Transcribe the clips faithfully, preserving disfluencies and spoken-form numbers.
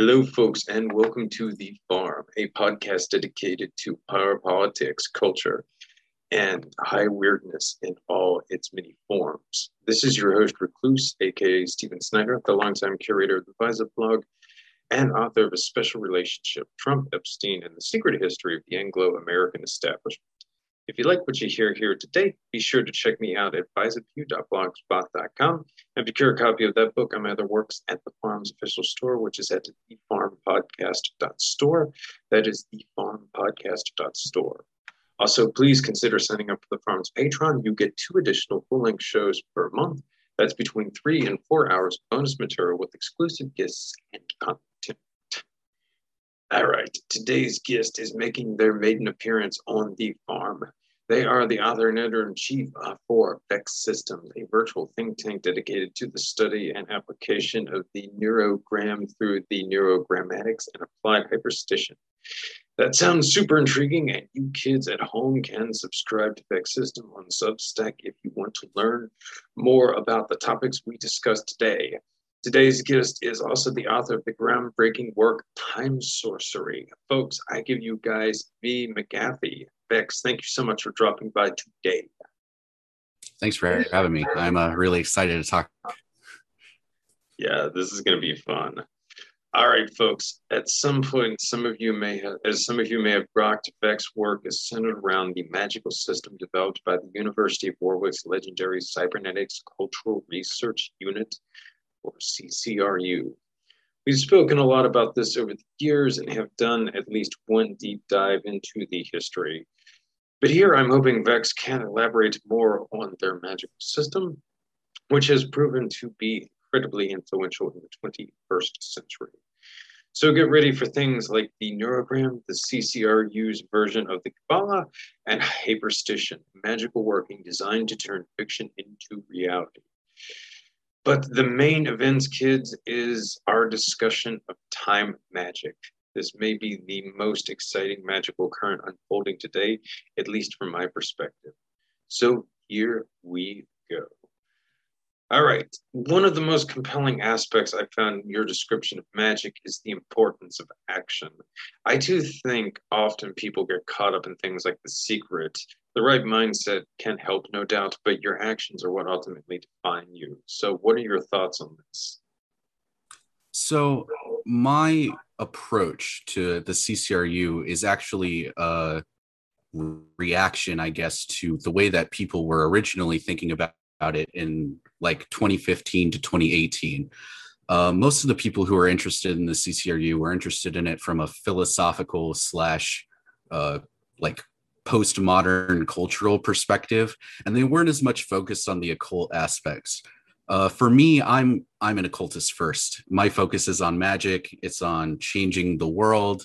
Hello, folks, and welcome to The Farm, a podcast dedicated to power politics, culture, and high weirdness in all its many forms. This is your host, Recluse, a k a. Steven Snyder, the longtime curator of the Visa blog and author of A Special Relationship, Trump, Epstein, and the Secret History of the Anglo-American Establishment. If you like what you hear here today, be sure to check me out at visapew dot blogspot dot com and procure a copy of that book and my other works at the Farm's official store, which is at the farm podcast dot store. That is the farm podcast dot store. Also, please consider signing up for the Farm's Patreon. You get two additional full-length shows per month. That's between three and four hours of bonus material with exclusive guests and content. All right, today's guest is making their maiden appearance on The Farm. They are the author and editor-in-chief for Vexsys Systems, a virtual think tank dedicated to the study and application of the neurogram through the neurogrammatics and applied hyperstition. That sounds super intriguing, and you kids at home can subscribe to Vexsys Systems on Substack if you want to learn more about the topics we discuss today. Today's guest is also the author of the groundbreaking work, Time Sorcery. Folks, I give you guys V. McGaffey. Vex, thank you so much for dropping by today. Thanks for having me. I'm uh, really excited to talk. Yeah, this is going to be fun. All right, folks, at some point, some of you may have, as some of you may have grokked, Vex's work is centered around the magical system developed by the University of Warwick's legendary Cybernetics Cultural Research Unit, or C C R U. We've spoken a lot about this over the years and have done at least one deep dive into the history. But here I'm hoping Vex can elaborate more on their magical system, which has proven to be incredibly influential in the twenty-first century. So get ready for things like the neurogram, the C C R U's version of the Kabbalah, and Hyperstition, magical working designed to turn fiction into reality. But the main events, kids, is our discussion of time magic. This may be the most exciting magical current unfolding today, at least from my perspective. So here we go. All right. One of the most compelling aspects I found in your description of magic is the importance of action. I do think often people get caught up in things like The Secret. The right mindset can help, no doubt, but your actions are what ultimately define you. So what are your thoughts on this? So my approach to the C C R U is actually a reaction, I guess, to the way that people were originally thinking about it in like twenty fifteen to twenty eighteen. Uh, most of the people who are interested in the C C R U were interested in it from a philosophical slash uh, like postmodern cultural perspective, and they weren't as much focused on the occult aspects. Uh, for me, I'm I'm an occultist first. My focus is on magic. It's on changing the world,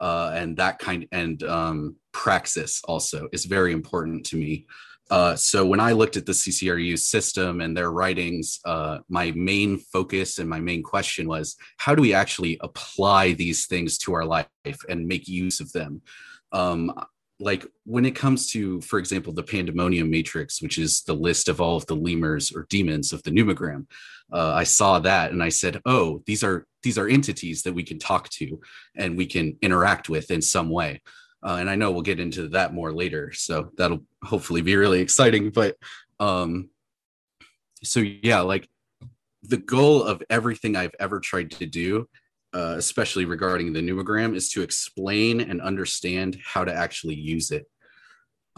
uh, and that kind and um, praxis also is very important to me. Uh, so when I looked at the C C R U system and their writings, uh, my main focus and my main question was, how do we actually apply these things to our life and make use of them? Um, Like when it comes to, for example, the Pandemonium Matrix, which is the list of all of the lemurs or demons of the numogram, uh, I saw that and I said, oh, these are these are entities that we can talk to and we can interact with in some way. Uh, and I know we'll get into that more later, so that'll hopefully be really exciting. But um, so, yeah, like the goal of everything I've ever tried to do, Uh, especially regarding the numogram, is to explain and understand how to actually use it,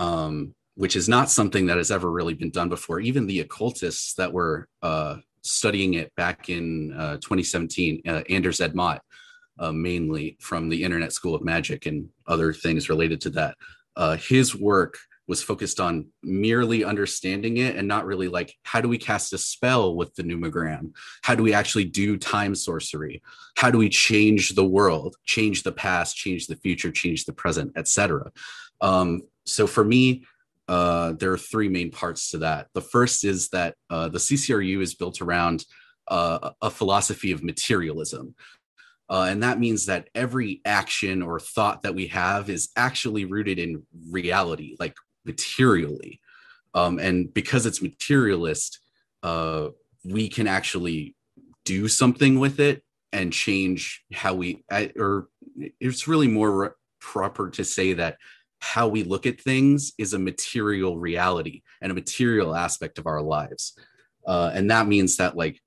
um, which is not something that has ever really been done before. Even the occultists that were uh, studying it back in uh, twenty seventeen, uh, Anders Ed Mott, uh, mainly from the Internet School of Magic and other things related to that, uh, his work was focused on merely understanding it and not really like, how do we cast a spell with the numogram? How do we actually do time sorcery? How do we change the world, change the past, change the future, change the present, et cetera? Um, so for me, uh, there are three main parts to that. The first is that uh, the C C R U is built around uh, a philosophy of materialism. Uh, and that means that every action or thought that we have is actually rooted in reality, like materially. Um, and because it's materialist, uh, we can actually do something with it and change how we, or it's really more proper to say that how we look at things is a material reality and a material aspect of our lives. Uh, and that means that, like,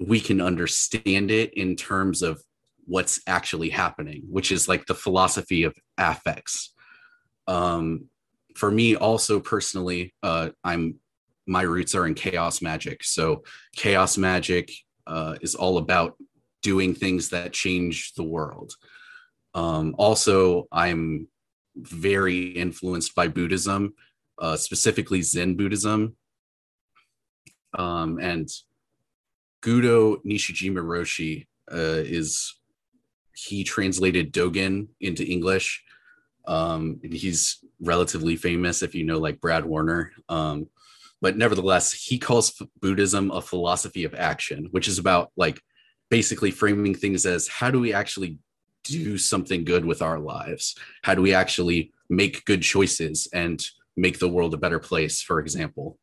we can understand it in terms of what's actually happening, which is like the philosophy of affects. Um, for me also personally, uh, I'm, my roots are in chaos magic. So chaos magic uh, is all about doing things that change the world. Um, also, I'm very influenced by Buddhism, uh, specifically Zen Buddhism. Um, and Gudo Nishijima Roshi uh, is, he translated Dogen into English. Um, and he's relatively famous if you know, like, Brad Warner. Um, but nevertheless, he calls Buddhism a philosophy of action, which is about, like, basically framing things as, how do we actually do something good with our lives? How do we actually make good choices and make the world a better place, for example?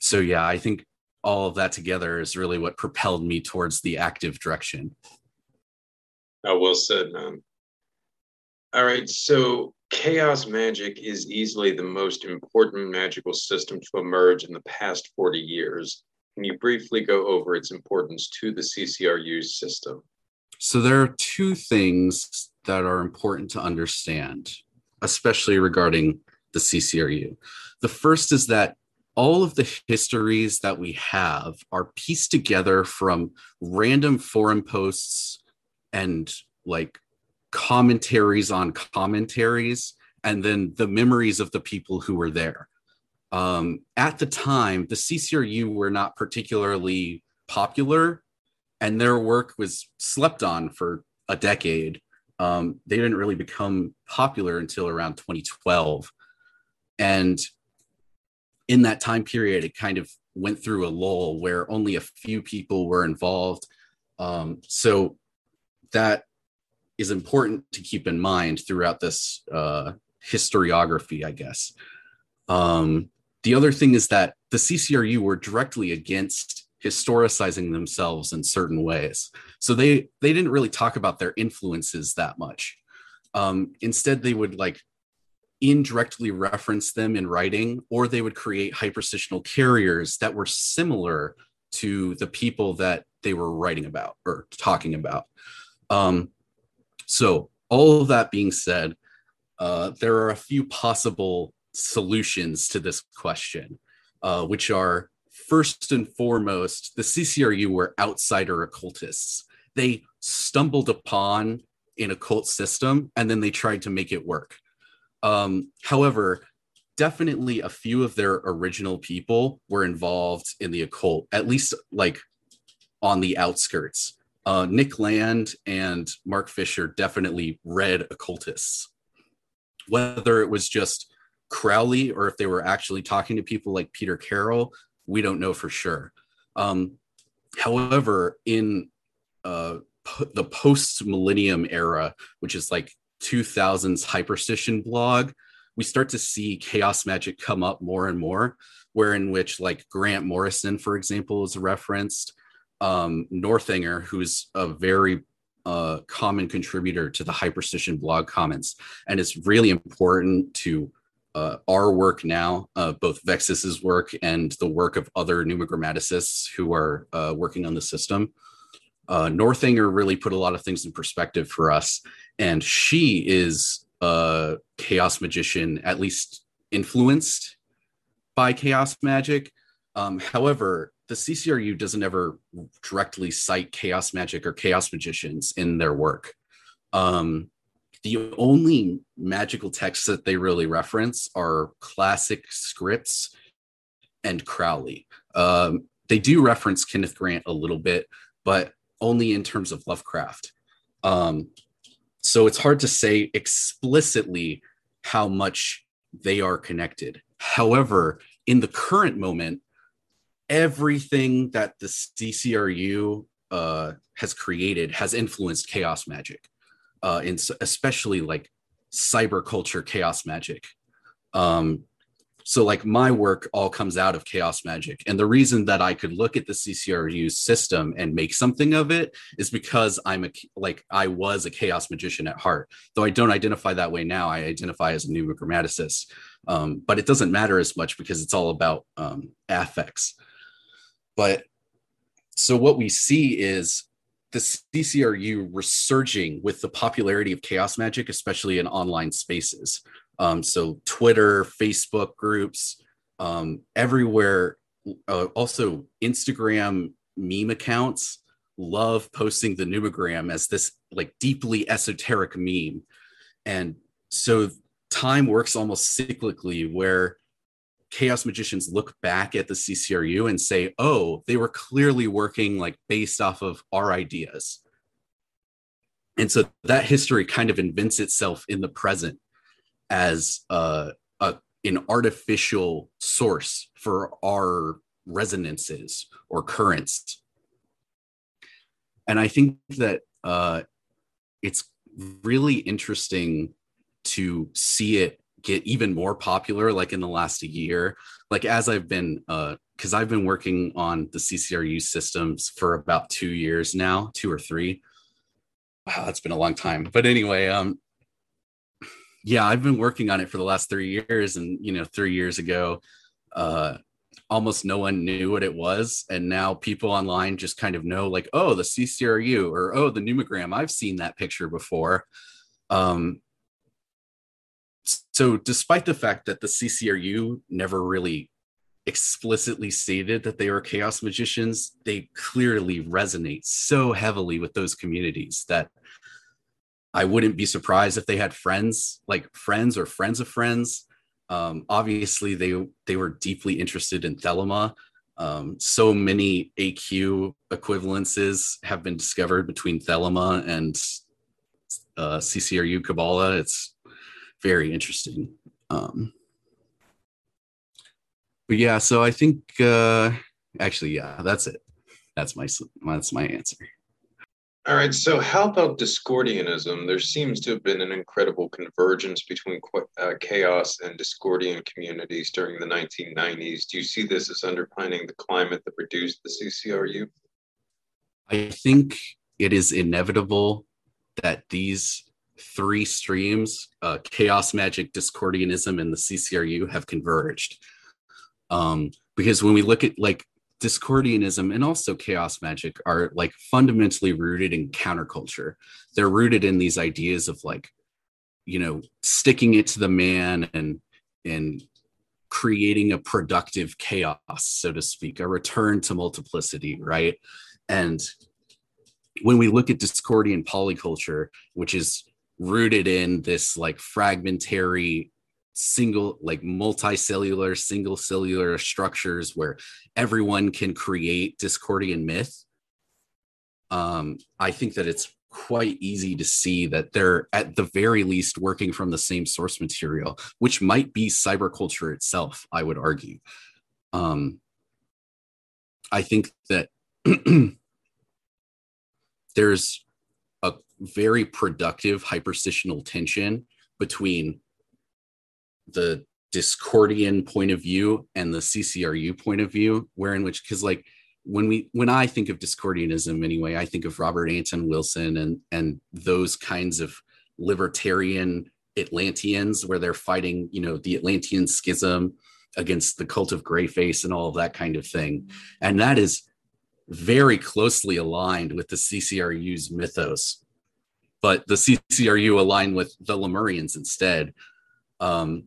So yeah, I think all of that together is really what propelled me towards the active direction. Oh, well said, man. All right, so chaos magic is easily the most important magical system to emerge in the past forty years. Can you briefly go over its importance to the C C R U system? So there are two things that are important to understand, especially regarding the C C R U. The first is that all of the histories that we have are pieced together from random forum posts and, like, commentaries on commentaries, and then the memories of the people who were there. Um, at the time, the C C R U were not particularly popular, and their work was slept on for a decade. Um, they didn't really become popular until around twenty twelve. And in that time period, it kind of went through a lull where only a few people were involved. Um, so that is important to keep in mind throughout this uh, historiography, I guess. Um, the other thing is that the C C R U were directly against historicizing themselves in certain ways. So they, they didn't really talk about their influences that much. Um, instead, they would, like, indirectly reference them in writing, or they would create hyperstitional carriers that were similar to the people that they were writing about or talking about. Um, so all of that being said, uh, there are a few possible solutions to this question, uh, which are, first and foremost, the C C R U were outsider occultists. They stumbled upon an occult system and then they tried to make it work. Um, however, definitely a few of their original people were involved in the occult, at least, like, on the outskirts. Uh, Nick Land and Mark Fisher definitely read occultists. Whether it was just Crowley or if they were actually talking to people like Peter Carroll, we don't know for sure. Um, however, in uh, p- the post-millennium era, which is like two thousands Hyperstition blog, we start to see chaos magic come up more and more, where in which, like, Grant Morrison, for example, is referenced. Um, Northanger, who's a very uh, common contributor to the Hyperstition blog comments, and it's really important to uh, our work now, uh, both Vexsys's work and the work of other pneumogrammatics who are uh, working on the system. Uh, Northanger really put a lot of things in perspective for us. And she is a chaos magician, at least influenced by chaos magic. Um, however, the C C R U doesn't ever directly cite chaos magic or chaos magicians in their work. Um, the only magical texts that they really reference are classic scripts and Crowley. Um, they do reference Kenneth Grant a little bit, but only in terms of Lovecraft. Um, so it's hard to say explicitly how much they are connected. However, in the current moment, everything that the C C R U uh, has created has influenced chaos magic, uh, and especially, like, cyber culture chaos magic. Um, So like my work all comes out of chaos magic. And the reason that I could look at the C C R U system and make something of it is because I'm a, like I was a chaos magician at heart, though I don't identify that way now. I identify as a pneumogrammaticist, um, but it doesn't matter as much because it's all about um, affects. But so what we see is the C C R U resurging with the popularity of chaos magic, especially in online spaces. Um, so Twitter, Facebook groups, um, everywhere. Uh, also, Instagram meme accounts love posting the pneumogram as this like deeply esoteric meme. And so time works almost cyclically where chaos magicians look back at the C C R U and say, oh, they were clearly working like based off of our ideas. And so that history kind of invents itself in the present as uh, a, an artificial source for our resonances or currents. And I think that uh, it's really interesting to see it get even more popular, like in the last year, like as I've been, uh, cause I've been working on the C C R U systems for about two years now, two or three. Wow. That's been a long time. But anyway, um, yeah, I've been working on it for the last three years and, you know, three years ago, uh, almost no one knew what it was. And now people online just kind of know like, oh, the C C R U or, oh, the pneumogram, I've seen that picture before. Um, So despite the fact that the C C R U never really explicitly stated that they were chaos magicians, they clearly resonate so heavily with those communities that I wouldn't be surprised if they had friends, like friends or friends of friends. Um, obviously, they, they were deeply interested in Thelema. Um, so many A Q equivalences have been discovered between Thelema and uh, C C R U Kabbalah. It's very interesting. Um, but yeah, so I think, uh, actually, yeah, that's it. That's my, that's my answer. All right, so how about Discordianism? There seems to have been an incredible convergence between uh, chaos and Discordian communities during the nineteen nineties. Do you see this as underpinning the climate that produced the C C R U? I think it is inevitable that these three streams, uh, chaos magic, Discordianism, and the C C R U have converged. Um, because when we look at like Discordianism and also chaos magic are like fundamentally rooted in counterculture. They're rooted in these ideas of like, you know, sticking it to the man and, and creating a productive chaos, so to speak, a return to multiplicity, right? And when we look at Discordian polyculture, which is rooted in this like fragmentary single, like multicellular, single cellular structures where everyone can create Discordian myth. Um, I think that it's quite easy to see that they're at the very least working from the same source material, which might be cyberculture itself, I would argue. Um, I think that there's a very productive hyperstitional tension between the Discordian point of view and the C C R U point of view, where in which, because like when we when I think of Discordianism anyway, I think of Robert Anton Wilson and and those kinds of libertarian Atlanteans where they're fighting, you know, the Atlantean schism against the cult of Greyface and all of that kind of thing. And that is very closely aligned with the C C R U's mythos, but the C C R U aligned with the Lemurians instead. Um,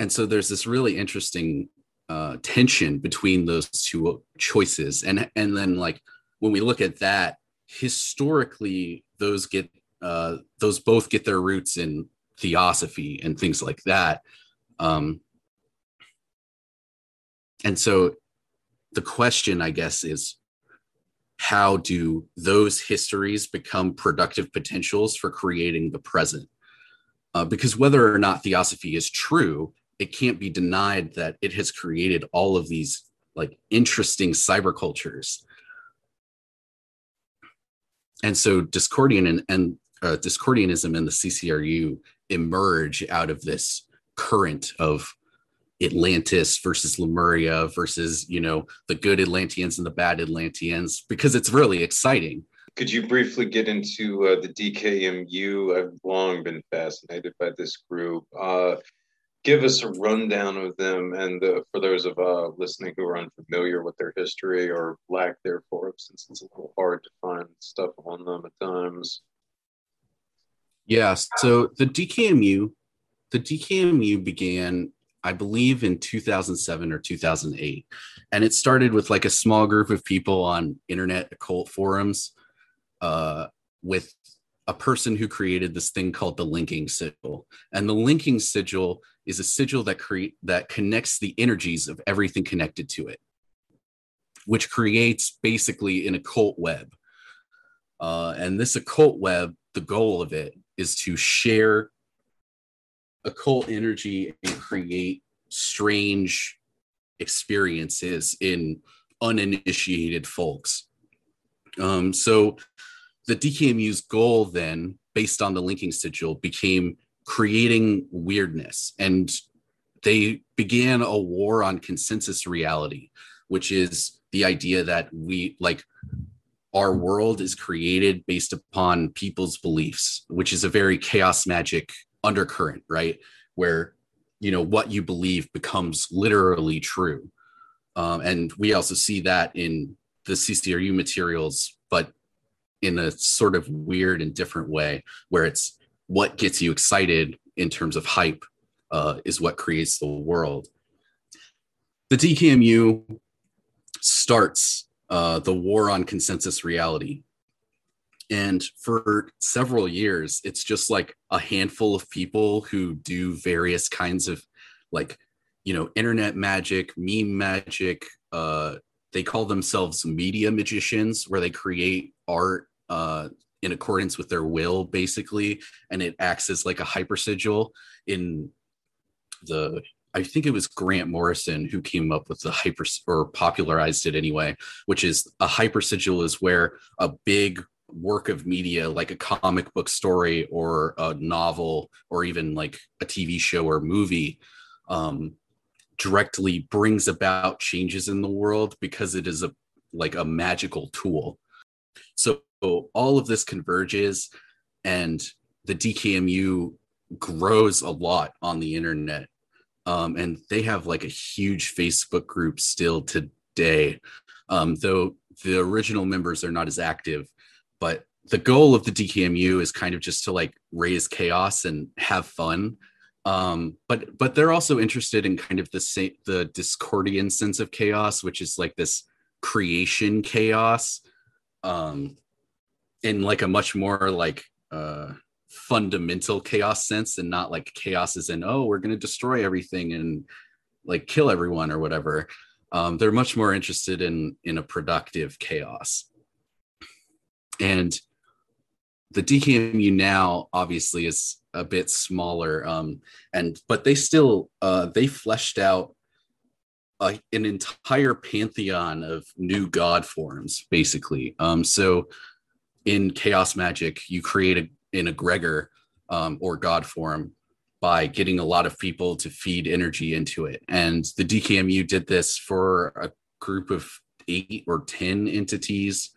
and so there's this really interesting uh, tension between those two choices. And, and then like, when we look at that historically, those get, uh, those both get their roots in theosophy and things like that. Um, and so the question, I guess, is, how do those histories become productive potentials for creating the present? Uh, because whether or not theosophy is true, it can't be denied that it has created all of these like interesting cybercultures. And so Discordian and, and uh, Discordianism and the C C R U emerge out of this current of Atlantis versus Lemuria versus, you know, the good Atlanteans and the bad Atlanteans, because it's really exciting. Could you briefly get into uh, the D K M U? I've long been fascinated by this group. Uh, give us a rundown of them, and the, for those of uh, listening who are unfamiliar with their history or lack thereof, since it's a little hard to find stuff on them at times. Yeah, so the D K M U, the D K M U began, I believe, in two thousand seven or two thousand eight, and it started with like a small group of people on internet occult forums. Uh, with a person who created this thing called the linking sigil. And the linking sigil is a sigil that create that connects the energies of everything connected to it, which creates basically an occult web. Uh, and this occult web, the goal of it is to share occult energy and create strange experiences in uninitiated folks. Um, so... The D K M U's goal then, based on the linking sigil, became creating weirdness. And they began a war on consensus reality, which is the idea that we, like, our world is created based upon people's beliefs, which is a very chaos magic undercurrent, right? Where, you know, what you believe becomes literally true. Um, and we also see that in the C C R U materials, but in a sort of weird and different way, where it's what gets you excited in terms of hype uh, is what creates the world. The D K M U starts uh, the war on consensus reality. And for several years, it's just like a handful of people who do various kinds of, like, you know, internet magic, meme magic. Uh, they call themselves media magicians, where they create art uh in accordance with their will, basically, and it acts as like a hyper sigil. In the I think it was Grant Morrison who came up with the hyper, or popularized it anyway, which is a hyper sigil is where a big work of media, like a comic book story or a novel or even like a T V show or movie, um directly brings about changes in the world, because it is a like a magical tool. So all of this converges, and the D K M U grows a lot on the internet. Um, and they have like a huge Facebook group still today, um, though the original members are not as active. But the goal of the D K M U is kind of just to like raise chaos and have fun. Um, but but they're also interested in kind of the sa- the Discordian sense of chaos, which is like this creation chaos. Um, in like a much more like uh, fundamental chaos sense, and not like chaos as in, oh, we're going to destroy everything and like kill everyone or whatever. Um, they're much more interested in, in a productive chaos. And the D K M U now obviously is a bit smaller. Um, and, but they still, uh, they fleshed out Uh, an entire pantheon of new god forms, basically. Um, so in chaos magic, you create a, an egregor um, or god form by getting a lot of people to feed energy into it. And the D K M U did this for a group of eight or ten entities,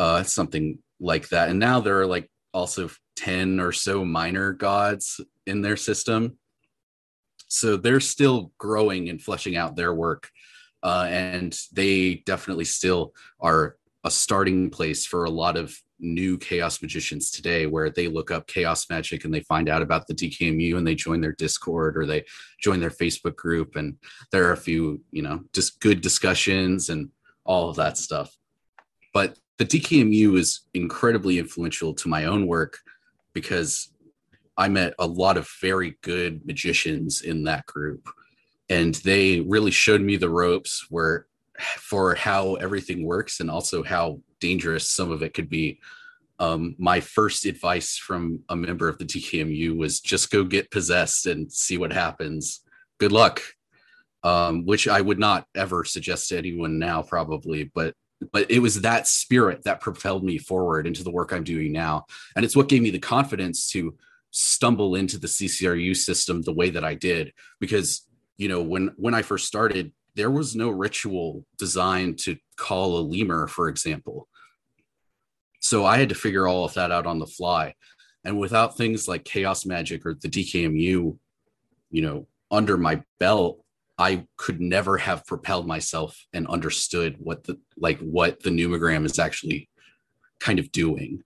uh, something like that. And now there are like also ten or so minor gods in their system. So they're still growing and fleshing out their work, uh, and they definitely still are a starting place for a lot of new chaos magicians today, where they look up chaos magic and they find out about the D K M U and they join their Discord or they join their Facebook group. And there are a few, you know, just good discussions and all of that stuff. But the D K M U is incredibly influential to my own work, because I met a lot of very good magicians in that group, and they really showed me the ropes where for how everything works, and also how dangerous some of it could be. Um, my first advice from a member of the D K M U was just go get possessed and see what happens. Good luck. Um, which I would not ever suggest to anyone now, probably, but But it was that spirit that propelled me forward into the work I'm doing now. And it's what gave me the confidence to stumble into the C C R U system the way that I did, because you know, when when I first started, there was no ritual designed to call a lemur, for example. So I had to figure all of that out on the fly. And without things like chaos magic or the D K M U, you know, under my belt, I could never have propelled myself and understood what the, like what the pneumogram is actually kind of doing.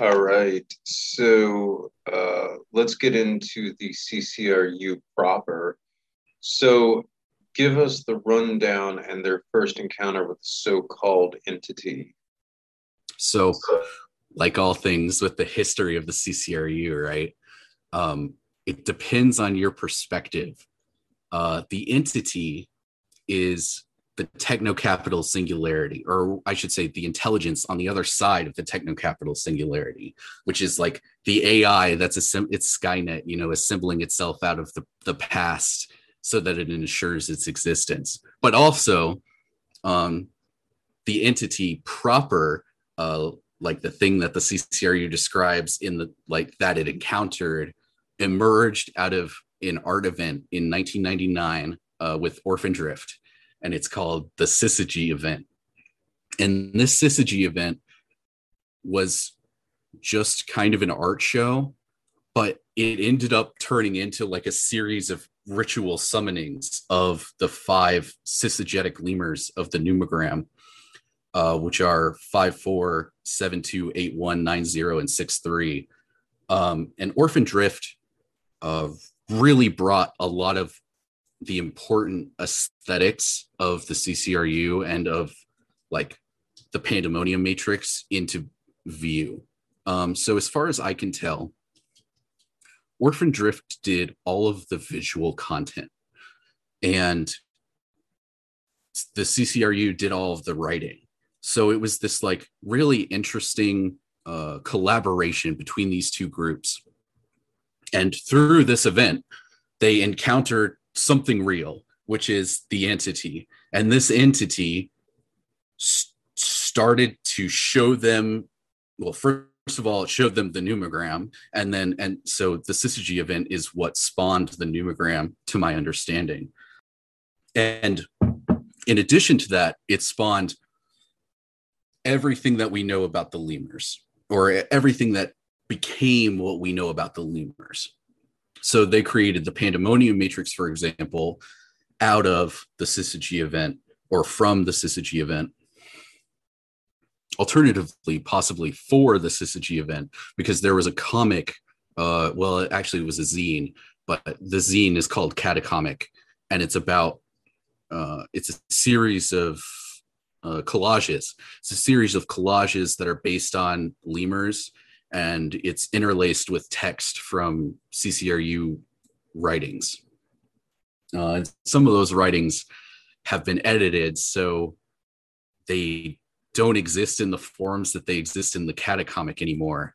All right. So uh, let's get into the C C R U proper. So give us the rundown and their first encounter with the so-called entity. So like all things with the history of the C C R U, right? Um, it depends on your perspective. Uh, the entity is the techno-capital singularity, or I should say the intelligence on the other side of the techno-capital singularity, which is like the A I that's, assemb- it's Skynet, you know, assembling itself out of the, the past so that it ensures its existence. But also um, the entity proper, uh, like the thing that the C C R U describes in the, like that it encountered, emerged out of an art event in nineteen ninety-nine uh, with Orphan Drift, and it's called the Syzygy event. And this Syzygy event was just kind of an art show, but it ended up turning into like a series of ritual summonings of the five syzygetic lemurs of the numogram, uh, which are five four, seven two, eight one, nine zero, and six three. Um, and Orphan Drift uh, really brought a lot of the important aesthetics of the C C R U and of like the Pandemonium Matrix into view. Um, so as far as I can tell, Orphan Drift did all of the visual content and the C C R U did all of the writing. So it was this like really interesting uh, collaboration between these two groups. And through this event, they encountered something real, which is the entity. And this entity st- started to show them, well, first of all, it showed them the numogram. And then, and so the Syzygy event is what spawned the numogram, to my understanding. And in addition to that, it spawned everything that we know about the lemurs, or everything that became what we know about the lemurs. So they created the Pandemonium Matrix, for example, out of the Syzygy event, or from the Syzygy event. Alternatively, possibly for the Syzygy event, because there was a comic, uh, well, it actually was a zine, but the zine is called Catacomic, and it's about, uh, it's a series of uh, collages. It's a series of collages that are based on lemurs, and it's interlaced with text from C C R U writings. Uh, and some of those writings have been edited, so they don't exist in the forms that they exist in the Catacomic anymore,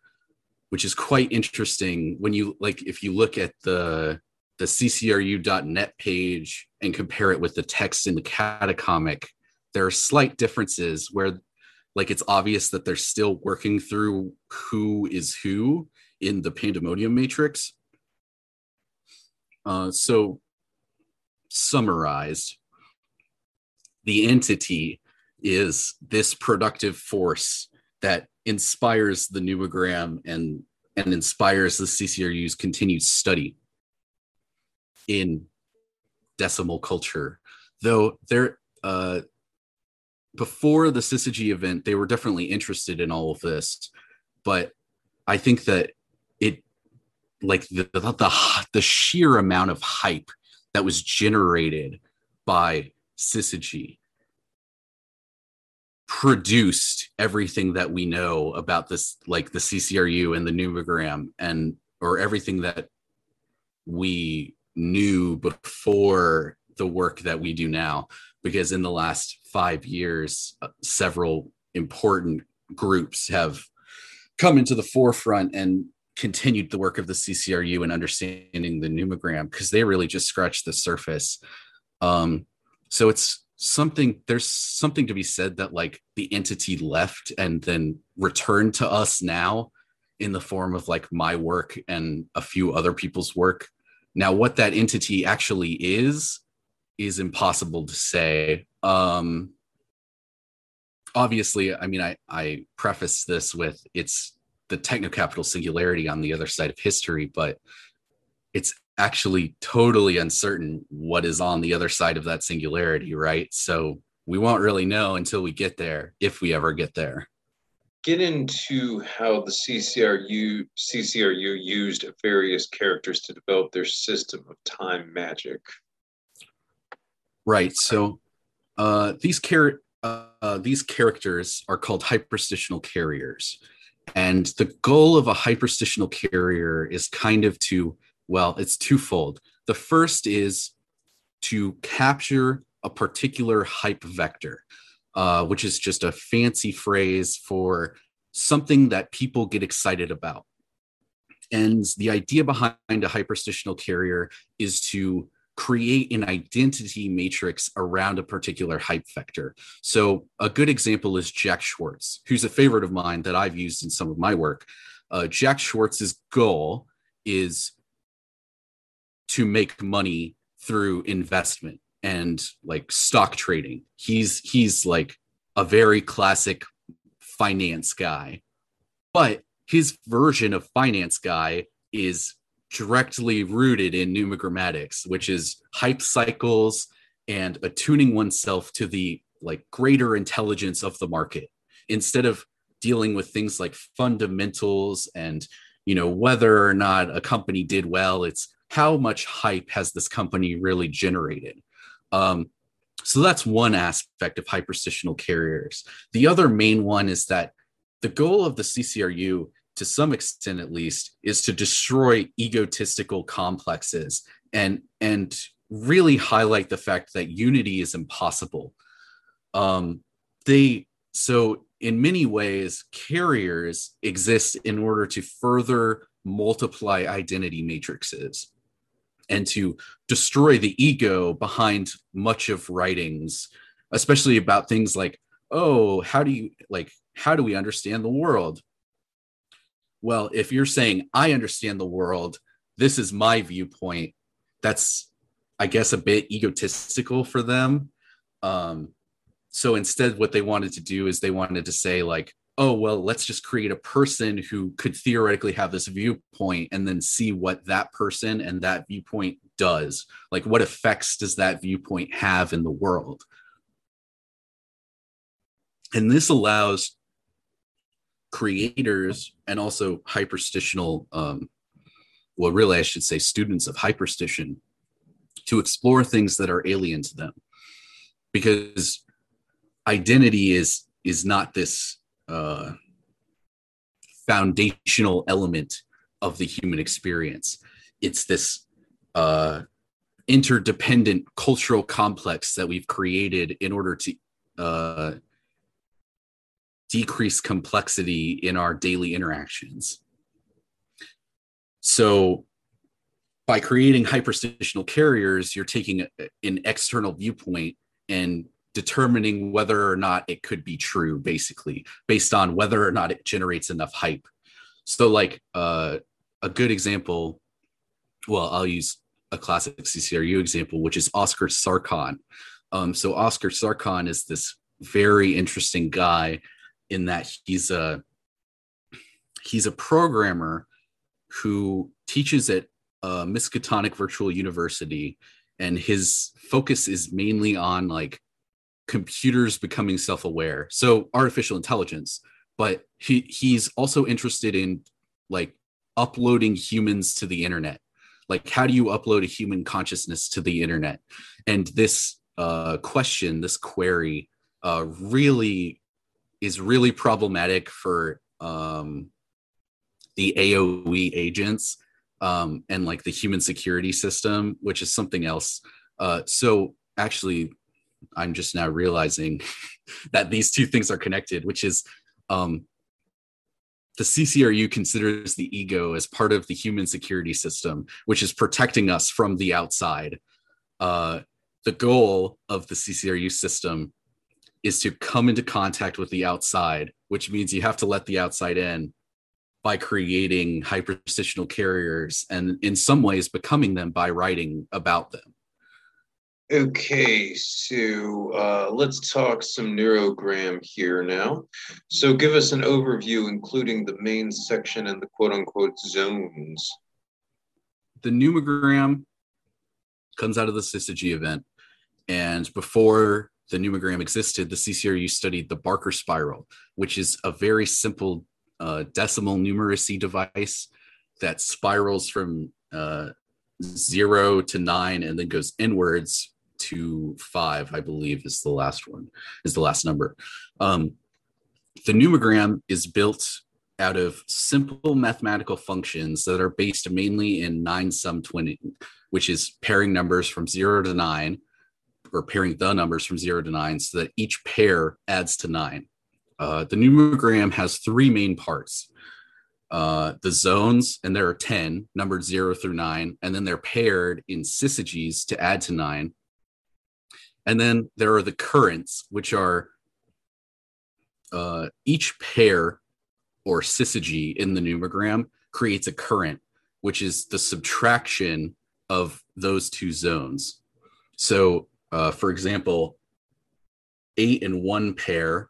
which is quite interesting when you, like, if you look at the, the C C R U dot net page and compare it with the text in the Catacomic, there are slight differences where, like, it's obvious that they're still working through who is who in the Pandemonium Matrix. Uh, so, summarized, the entity is this productive force that inspires the numogram and, and inspires the C C R U's continued study in decimal culture. Though there... Uh, Before the Syzygy event, they were definitely interested in all of this, but I think that it, like the the, the, the sheer amount of hype that was generated by Syzygy produced everything that we know about this, like the C C R U and the numogram, and or everything that we knew before the work that we do now. Because in the last five years, uh, several important groups have come into the forefront and continued the work of the C C R U in understanding the numogram, because they really just scratched the surface. Um, so it's something, there's something to be said that like the entity left and then returned to us now in the form of like my work and a few other people's work Now, what that entity actually is, is impossible to say. Um, obviously, I mean, I, I preface this with it's the technocapital singularity on the other side of history, but it's actually totally uncertain what is on the other side of that singularity, right? So we won't really know until we get there, if we ever get there. Get into how the C C R U, C C R U used various characters to develop their system of time magic. Right. So uh, these char- uh, these characters are called hyperstitional carriers, and the goal of a hyperstitional carrier is kind of to, well, it's twofold. The first is to capture a particular hype vector. Uh, which is just a fancy phrase for something that people get excited about. And the idea behind a hyperstitional carrier is to create an identity matrix around a particular hype vector. So a good example is Jack Schwartz, who's a favorite of mine that I've used in some of my work. Uh, Jack Schwartz's goal is to make money through investment and like stock trading. He's he's like a very classic finance guy, but his version of finance guy is directly rooted in numogrammatics, which is hype cycles and attuning oneself to the like greater intelligence of the market, instead of dealing with things like fundamentals and, you know, whether or not a company did well. It's how much hype has this company really generated? Um, so that's one aspect of hyperstitional carriers. The other main one is that the goal of the C C R U, to some extent at least, is to destroy egotistical complexes and, and really highlight the fact that unity is impossible. Um, they, so in many ways, carriers exist in order to further multiply identity matrices and to destroy the ego behind much of writings, especially about things like, oh, how do you like, how do we understand the world? Well, if you're saying, I understand the world, this is my viewpoint, that's, I guess, a bit egotistical for them. Um, so instead, what they wanted to do is they wanted to say like, oh, well, let's just create a person who could theoretically have this viewpoint and then see what that person and that viewpoint does. Like, what effects does that viewpoint have in the world? And this allows creators and also hyperstitional, um, well, really, I should say students of hyperstition, to explore things that are alien to them. Because identity is is not this Uh, foundational element of the human experience. It's this uh, interdependent cultural complex that we've created in order to uh, decrease complexity in our daily interactions. So by creating hyperstitional carriers, you're taking a, an external viewpoint and determining whether or not it could be true, basically, based on whether or not it generates enough hype. So like uh, a good example, well, I'll use a classic C C R U example, which is Oscar Sarkon. Um, so Oscar Sarkon is this very interesting guy in that he's a, he's a programmer who teaches at uh, Miskatonic Virtual University, and his focus is mainly on like computers becoming self-aware, so artificial intelligence, but he he's also interested in like uploading humans to the internet. Like, how do you upload a human consciousness to the internet? And this uh question, this query uh really is really problematic for um the A O E agents um and like the human security system, which is something else. Uh so actually I'm just now realizing that these two things are connected, which is um, the C C R U considers the ego as part of the human security system, which is protecting us from the outside. Uh, the goal of the C C R U system is to come into contact with the outside, which means you have to let the outside in by creating hyperstitional carriers and in some ways becoming them by writing about them. Okay, so uh, let's talk some neurogram here now. So give us an overview, including the main section and the quote-unquote zones. The pneumogram comes out of the Syzygy event. And before the pneumogram existed, the C C R U studied the Barker spiral, which is a very simple uh, decimal numeracy device that spirals from uh, zero to nine and then goes inwards to five, I believe is the last one, is the last number. Um, the numogram is built out of simple mathematical functions that are based mainly in nine sum twinning, which is pairing numbers from zero to nine, or pairing the numbers from zero to nine so that each pair adds to nine. Uh, the numogram has three main parts. Uh, the zones, and there are ten, numbered zero through nine, and then they're paired in syzygies to add to nine. And then there are the currents, which are uh, each pair or syzygy in the numogram creates a current, which is the subtraction of those two zones. So, uh, for example, eight and one pair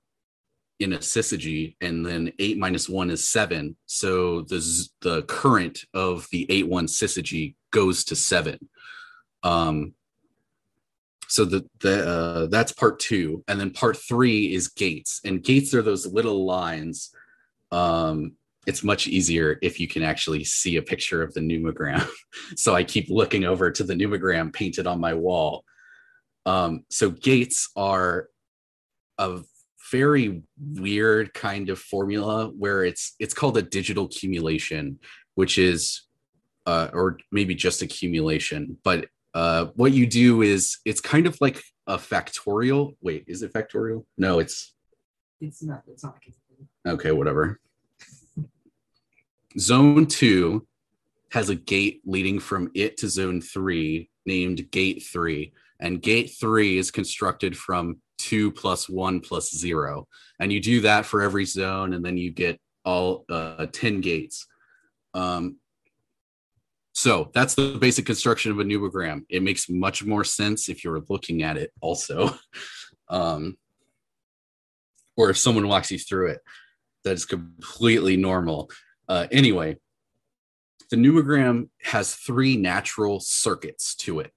in a syzygy, and then eight minus one is seven. So the z- the current of the eight one syzygy goes to seven. Um, so the the uh, that's part two, and then part three is gates, and gates are those little lines. Um, it's much easier if you can actually see a picture of the pneumogram. So I keep looking over to the pneumogram painted on my wall. Um, so gates are a very weird kind of formula where it's it's called a digital accumulation, which is, uh, or maybe just accumulation. But uh, what you do is it's kind of like a factorial. Wait, is it factorial? No, it's. It's not. It's not. Okay, whatever. Zone two has a gate leading from it to zone three named gate three. And gate three is constructed from two plus one plus zero. And you do that for every zone, and then you get all uh, ten gates. Um, so that's the basic construction of a numogram. It makes much more sense if you're looking at it also. um, or if someone walks you through it. That is completely normal. Uh, anyway, the numogram has three natural circuits to it,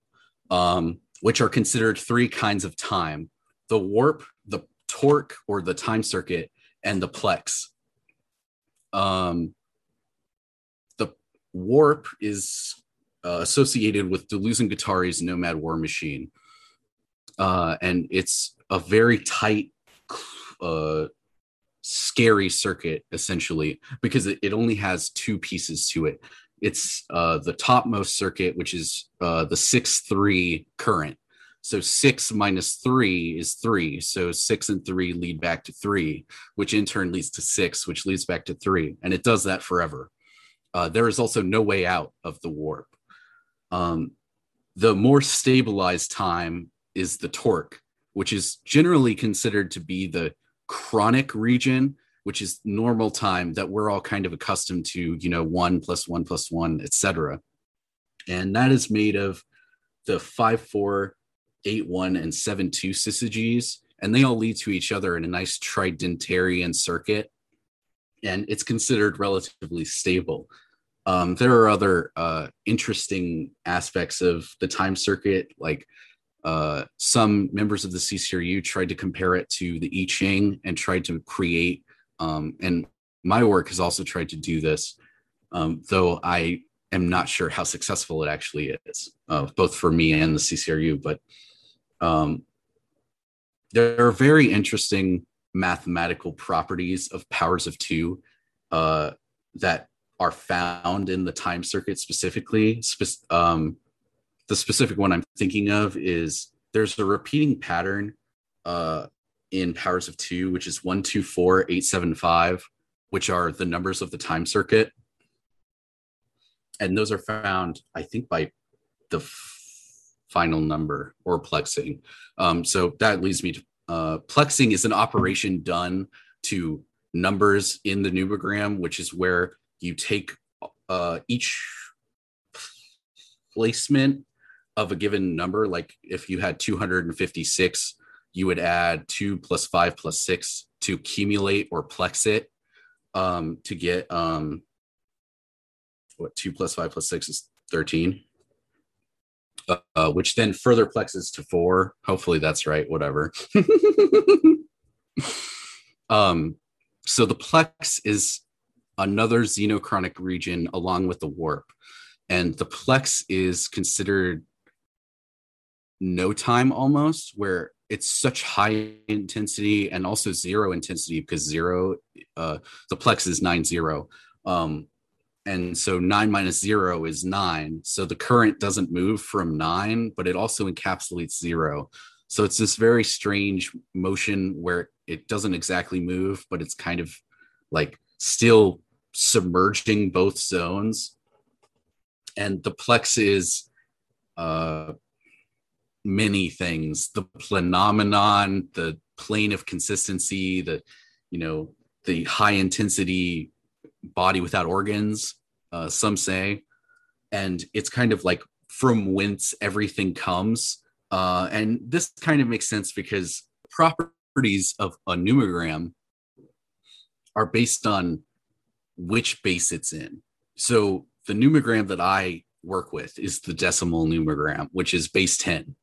um, which are considered three kinds of time: the warp, the torque, or the time circuit, and the plex. Um, the warp is uh, associated with Deleuze and Guattari's Nomad War Machine. Uh, and it's a very tight, uh, scary circuit, essentially, because it, it only has two pieces to it. It's uh, the topmost circuit, which is uh, the six three current. So six minus three is three. So six and three lead back to three, which in turn leads to six, which leads back to three. And it does that forever. Uh, there is also no way out of the warp. Um, the more stabilized time is the torque, which is generally considered to be the chronic region, which is normal time that we're all kind of accustomed to, you know, one plus one plus one, et cetera. And that is made of the five four, eight one, and seven two syzygies, and they all lead to each other in a nice tridentarian circuit, and it's considered relatively stable. Um, there are other uh, interesting aspects of the time circuit, like uh, some members of the C C R U tried to compare it to the I Ching and tried to create Um, and my work has also tried to do this, um, though I am not sure how successful it actually is, uh, both for me and the C C R U. But um, there are very interesting mathematical properties of powers of two uh, that are found in the time circuit specifically. Spe- um, the specific one I'm thinking of is there's a repeating pattern uh, in powers of two, which is one, two, four, eight, seven, five, which are the numbers of the time circuit. And those are found, I think, by the f- final number or plexing. Um, so that leads me to uh, plexing is an operation done to numbers in the numogram, which is where you take uh, each placement of a given number. Like if you had two hundred fifty-six, you would add two plus five plus six to cumulate or plex it um, to get um, what two plus five plus six is thirteen, uh, which then further plexes to four. Hopefully that's right, whatever. um, so the plex is another xenochronic region along with the warp. And the plex is considered no time almost, where it's such high intensity and also zero intensity, because zero, uh, the plex is nine zero. Um, and so nine minus zero is nine. So the current doesn't move from nine, but it also encapsulates zero. So it's this very strange motion where it doesn't exactly move, but it's kind of like still submerging both zones. And the plex is uh, many things: the phenomenon, the plane of consistency, the, you know, the high intensity body without organs, uh, some say. And it's kind of like from whence everything comes. Uh, and this kind of makes sense because properties of a numogram are based on which base it's in. So the numogram that I work with is the decimal numogram, which is base ten.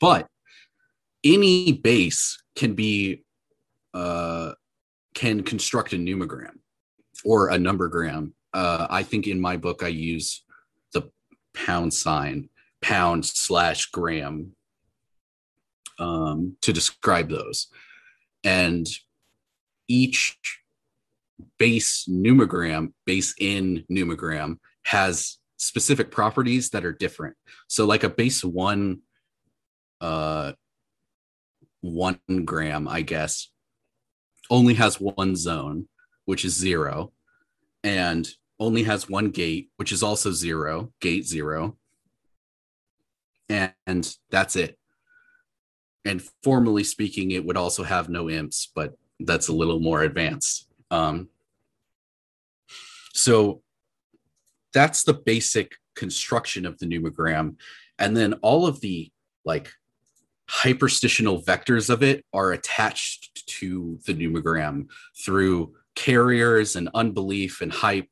But any base can be, uh, can construct a numogram or a numbergram. Uh, I think in my book, I use the pound sign, pound slash gram, um, to describe those. And each base numogram, base in numogram, has specific properties that are different. So like a base one, uh, one gram, I guess, only has one zone, which is zero, and only has one gate, which is also zero, gate zero. And, and that's it. And formally speaking, it would also have no imps, but that's a little more advanced. Um, so that's the basic construction of the numogram. And then all of the like hyperstitional vectors of it are attached to the numogram through carriers and unbelief and hype.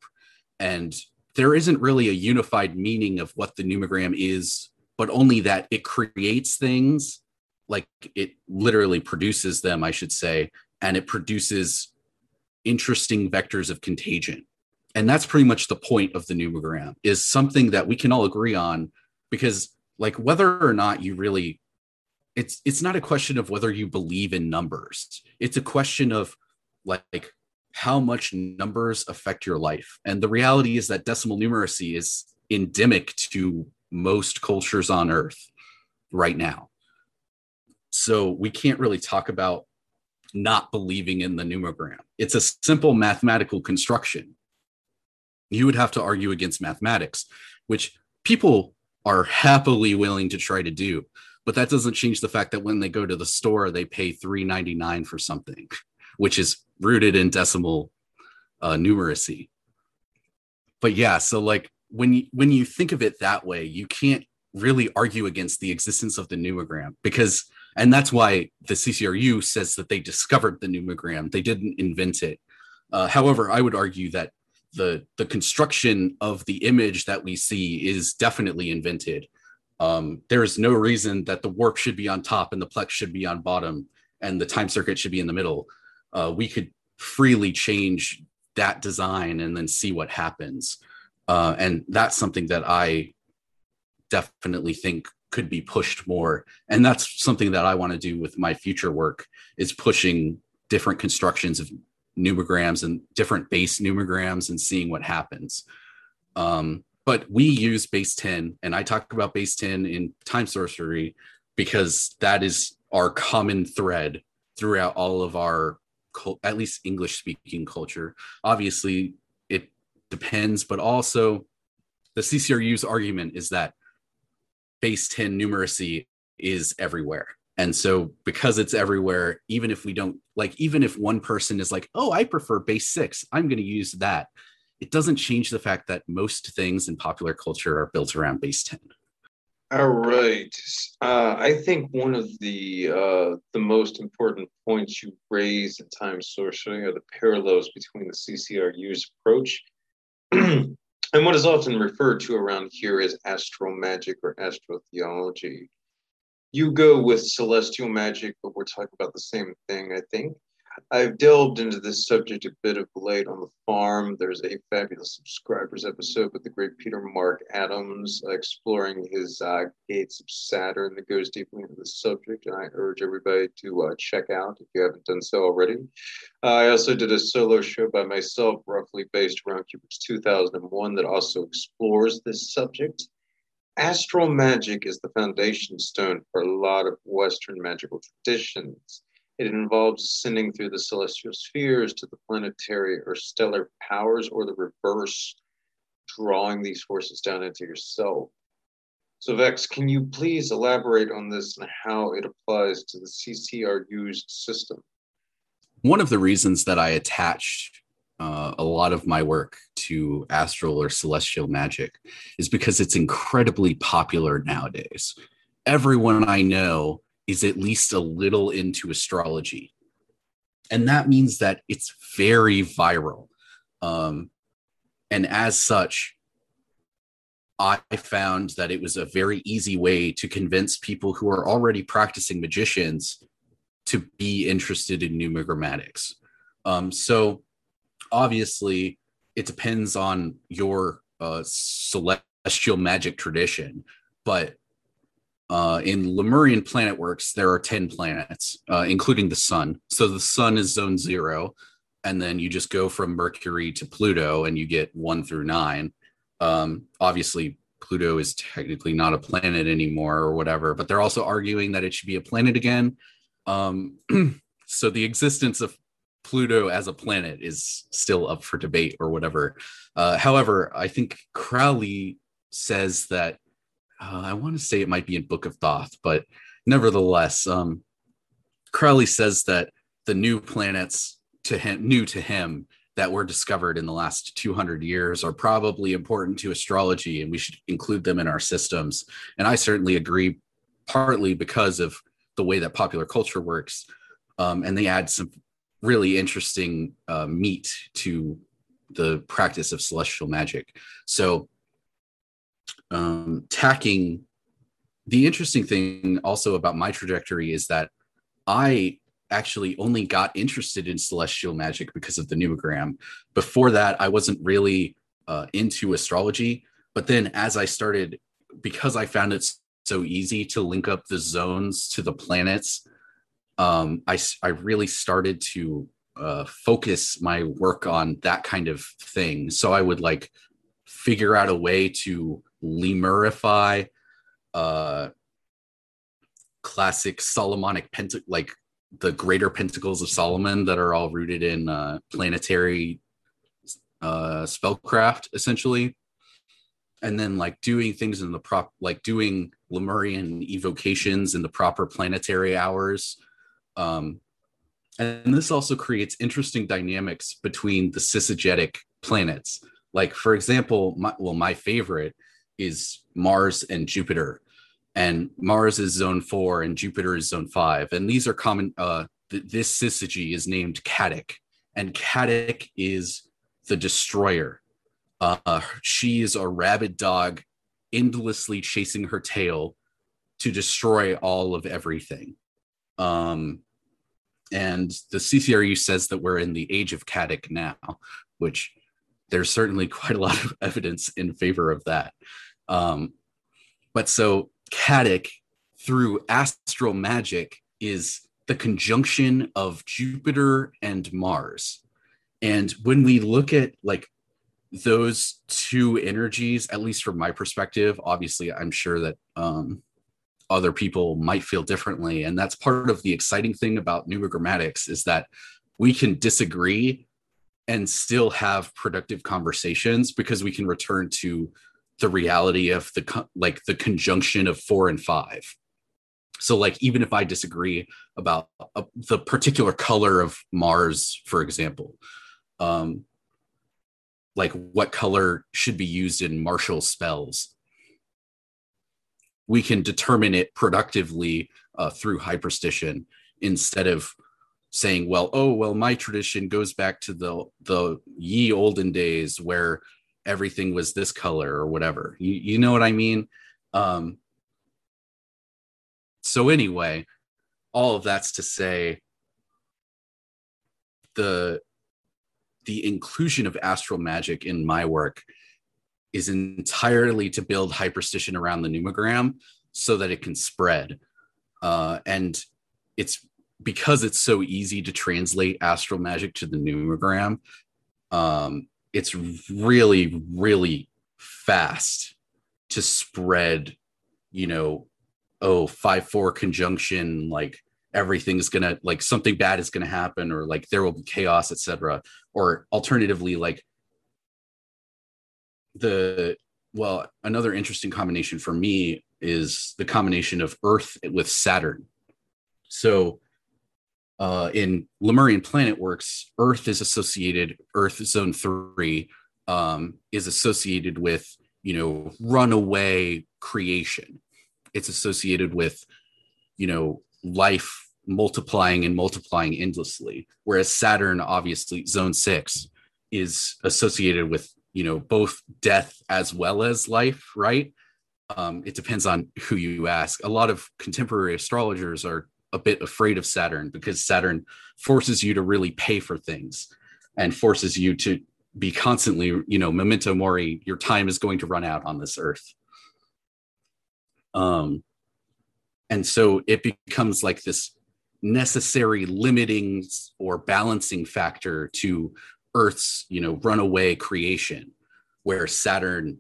And there isn't really a unified meaning of what the numogram is, but only that it creates things, like it literally produces them, I should say, and it produces interesting vectors of contagion. And that's pretty much the point of the numogram, is something that we can all agree on, because like whether or not you really, it's it's not a question of whether you believe in numbers. It's a question of like, like how much numbers affect your life. And the reality is that decimal numeracy is endemic to most cultures on Earth right now. So we can't really talk about not believing in the numogram. It's a simple mathematical construction. You would have to argue against mathematics, which people are happily willing to try to do, but that doesn't change the fact that when they go to the store, they pay three dollars and ninety-nine cents for something, which is rooted in decimal uh, numeracy. But yeah, so like when you, when you think of it that way, you can't really argue against the existence of the numogram, because and that's why the C C R U says that they discovered the numogram. They didn't invent it. Uh, however, I would argue that the, the construction of the image that we see is definitely invented. Um, there is no reason that the warp should be on top and the plex should be on bottom and the time circuit should be in the middle. Uh, we could freely change that design and then see what happens. Uh, and that's something that I definitely think could be pushed more. And that's something that I want to do with my future work, is pushing different constructions of numograms and different base numograms and seeing what happens. Um, but we use base ten, and I talk about base ten in time sorcery because that is our common thread throughout all of our, at least English speaking culture. Obviously it depends, but also the C C R U's argument is that base ten numeracy is everywhere. And so because it's everywhere, even if we don't like, even if one person is like, oh, I prefer base six, I'm going to use that. it doesn't change the fact that most things in popular culture are built around base ten. All right. Uh, I think one of the uh, the most important points you raised in Time Sorcery are the parallels between the C C R U's approach and what is often referred to around here as astromagic or astrotheology. You go with celestial magic, but we're talking about the same thing, I think. I've delved into this subject a bit of late on the farm. There's a fabulous subscribers episode with the great Peter Mark Adams uh, exploring his uh, gates of Saturn that goes deeply into the subject. And I urge everybody to uh, check out if you haven't done so already. Uh, I also did a solo show by myself, roughly based around Kubrick's two thousand one, that also explores this subject. Astral magic is the foundation stone for a lot of Western magical traditions. It involves ascending through the celestial spheres to the planetary or stellar powers, or the reverse, drawing these forces down into yourself. So Vex, can you please elaborate on this and how it applies to the C C R U's system? One of the reasons that I attached uh, a lot of my work to astral or celestial magic is because it's incredibly popular nowadays. Everyone I know is at least a little into astrology. And that means that it's very viral. Um, and as such, I found that it was a very easy way to convince people who are already practicing magicians to be interested in numogrammatics. Um, so obviously, it depends on your uh, celestial magic tradition, but Uh, in Lemurian planet works, there are ten planets, uh, including the sun. So the sun is zone zero, and then you just go from Mercury to Pluto, and you get one through nine. Um, obviously, Pluto is technically not a planet anymore or whatever, but they're also arguing that it should be a planet again. Um, so the existence of Pluto as a planet is still up for debate or whatever. Uh, however, I think Crowley says that Uh, I want to say it might be in Book of Thoth, but nevertheless, um, Crowley says that the new planets to him, new to him that were discovered in the last two hundred years are probably important to astrology, and we should include them in our systems. And I certainly agree, partly because of the way that popular culture works, um, and they add some really interesting uh, meat to the practice of celestial magic. So Um, tacking the interesting thing also about my trajectory is that I actually only got interested in celestial magic because of the pneumogram. Before that, I wasn't really uh, into astrology, but then as I started, because I found it so easy to link up the zones to the planets, um, I, I really started to uh, focus my work on that kind of thing. So I would like figure out a way to Lemurify uh, classic Solomonic pentacle, like the greater pentacles of Solomon that are all rooted in uh, planetary uh, spellcraft, essentially. And then like doing things in the prop, like doing Lemurian evocations in the proper planetary hours. Um, and this also creates interesting dynamics between the syzygetic planets. Like, for example, my, well, my favorite is Mars and Jupiter, and Mars is zone four and Jupiter is zone five. And these are common, uh, th- this Syzygy is named Kaddick, and Kaddick is the destroyer. Uh, she is a rabid dog endlessly chasing her tail to destroy all of everything. Um, and the C C R U says that we're in the age of Kaddick now, which there's certainly quite a lot of evidence in favor of that. Um, but so Kaddick, through astral magic, is the conjunction of Jupiter and Mars. And when we look at like those two energies, at least from my perspective, obviously I'm sure that um, other people might feel differently. And that's part of the exciting thing about numogrammatics, is that we can disagree and still have productive conversations, because we can return to the reality of the con- like the conjunction of four and five. So like, even if I disagree about uh, the particular color of Mars, for example, um, like what color should be used in martial spells. We can determine it productively uh, through hyperstition, instead of saying, well, oh, well, my tradition goes back to the, the ye olden days where everything was this color or whatever. You, you know what I mean? Um, so anyway, all of that's to say the, the inclusion of astral magic in my work is entirely to build hyperstition around the numogram so that it can spread. Uh, and it's because it's so easy to translate astral magic to the numogram. Um, it's really, really fast to spread, you know, oh, five, four conjunction, like everything's going to, like something bad is going to happen, or like there will be chaos, et cetera. Or alternatively, like, The well, another interesting combination for me is the combination of Earth with Saturn. So, uh, in Lemurian planet works, Earth is associated. Earth Zone Three um, is associated with, you know, runaway creation. It's associated with, you know, life multiplying and multiplying endlessly. Whereas Saturn, obviously, Zone Six is associated with, you know, both death as well as life, right? Um, it depends on who you ask. A lot of contemporary astrologers are a bit afraid of Saturn because Saturn forces you to really pay for things and forces you to be constantly, you know, memento mori, your time is going to run out on this earth. Um, and so it becomes like this necessary limiting or balancing factor to Earth's, you know, runaway creation, where Saturn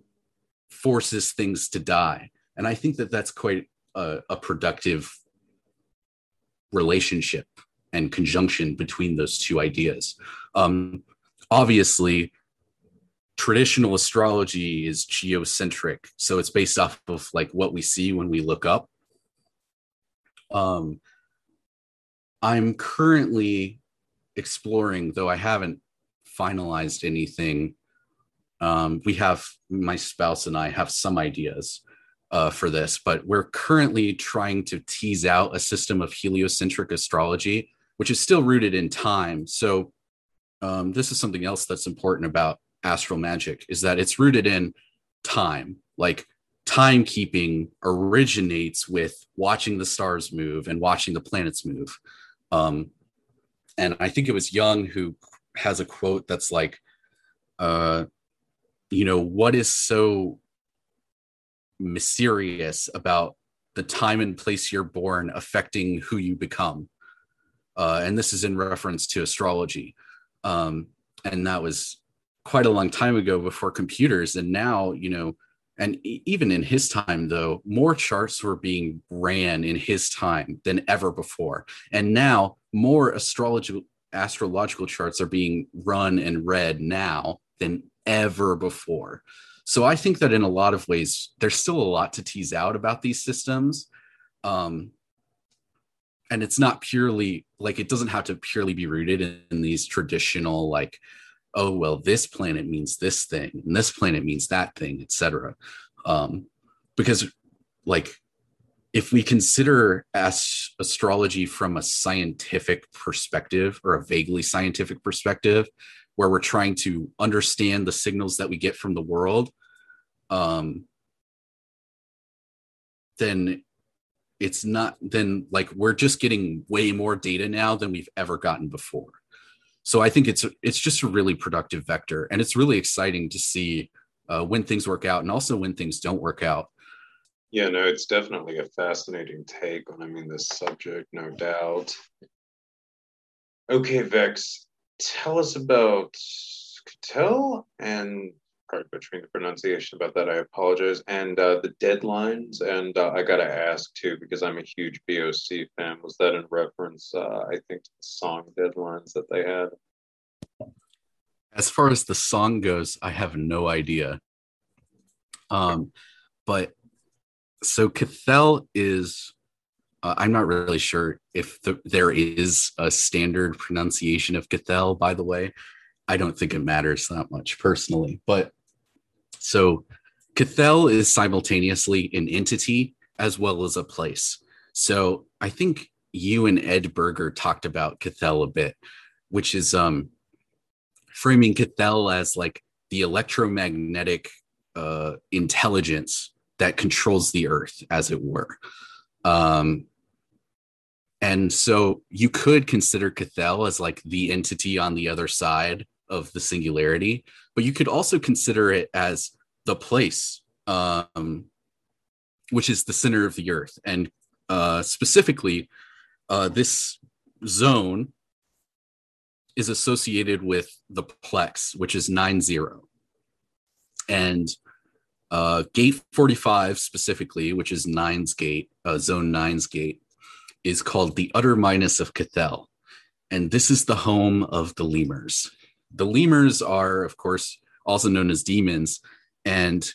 forces things to die. And I think that that's quite a, a productive relationship and conjunction between those two ideas. Um, obviously, traditional astrology is geocentric, so it's based off of like what we see when we look up. Um, I'm currently exploring, though I haven't finalized anything, um we have, my spouse and I have some ideas uh for this, but we're currently trying to tease out a system of heliocentric astrology, which is still rooted in time. So um this is something else that's important about astral magic, is that it's rooted in time. Like timekeeping originates with watching the stars move and watching the planets move. Um and I think it was Jung who has a quote that's like, uh, you know, what is so mysterious about the time and place you're born affecting who you become? Uh, and this is in reference to astrology. Um, and that was quite a long time ago, before computers. And now, you know, and e- even in his time, though, more charts were being ran in his time than ever before. And now more astrology astrological charts are being run and read now than ever before. So I think that in a lot of ways, there's still a lot to tease out about these systems. Um, and it's not purely, like, it doesn't have to purely be rooted in, in these traditional, like, oh, well, this planet means this thing, and this planet means that thing, et cetera. Um, because, like, if we consider as astrology from a scientific perspective, or a vaguely scientific perspective, where we're trying to understand the signals that we get from the world, um, then it's not, then like we're just getting way more data now than we've ever gotten before. So I think it's, it's just a really productive vector, and it's really exciting to see uh, when things work out, and also when things don't work out. Yeah, no, it's definitely a fascinating take on, I mean, this subject, no doubt. Okay, Vex, tell us about Cthell and, pardon between the pronunciation about that, I apologize, and uh, the deadlines. And uh, I got to ask, too, because I'm a huge B O C fan, was that in reference, uh, I think, to the song Deadlines that they had? As far as the song goes, I have no idea. Um, but... So Cthell is, uh, I'm not really sure if the, there is a standard pronunciation of Cthell, by the way. I don't think it matters that much personally. But so Cthell is simultaneously an entity as well as a place. So I think you and Ed Berger talked about Cthell a bit, which is um, framing Cthell as like the electromagnetic uh, intelligence that controls the earth, as it were. Um, and so you could consider Cthell as like the entity on the other side of the singularity, but you could also consider it as the place, um, which is the center of the earth. And uh, specifically, uh, this zone is associated with the plex, which is nine zero. And uh, gate forty-five specifically, which is nine's gate, uh, zone nine's gate, is called the utter minus of Cthell. And this is the home of the lemurs. The lemurs are, of course, also known as demons. And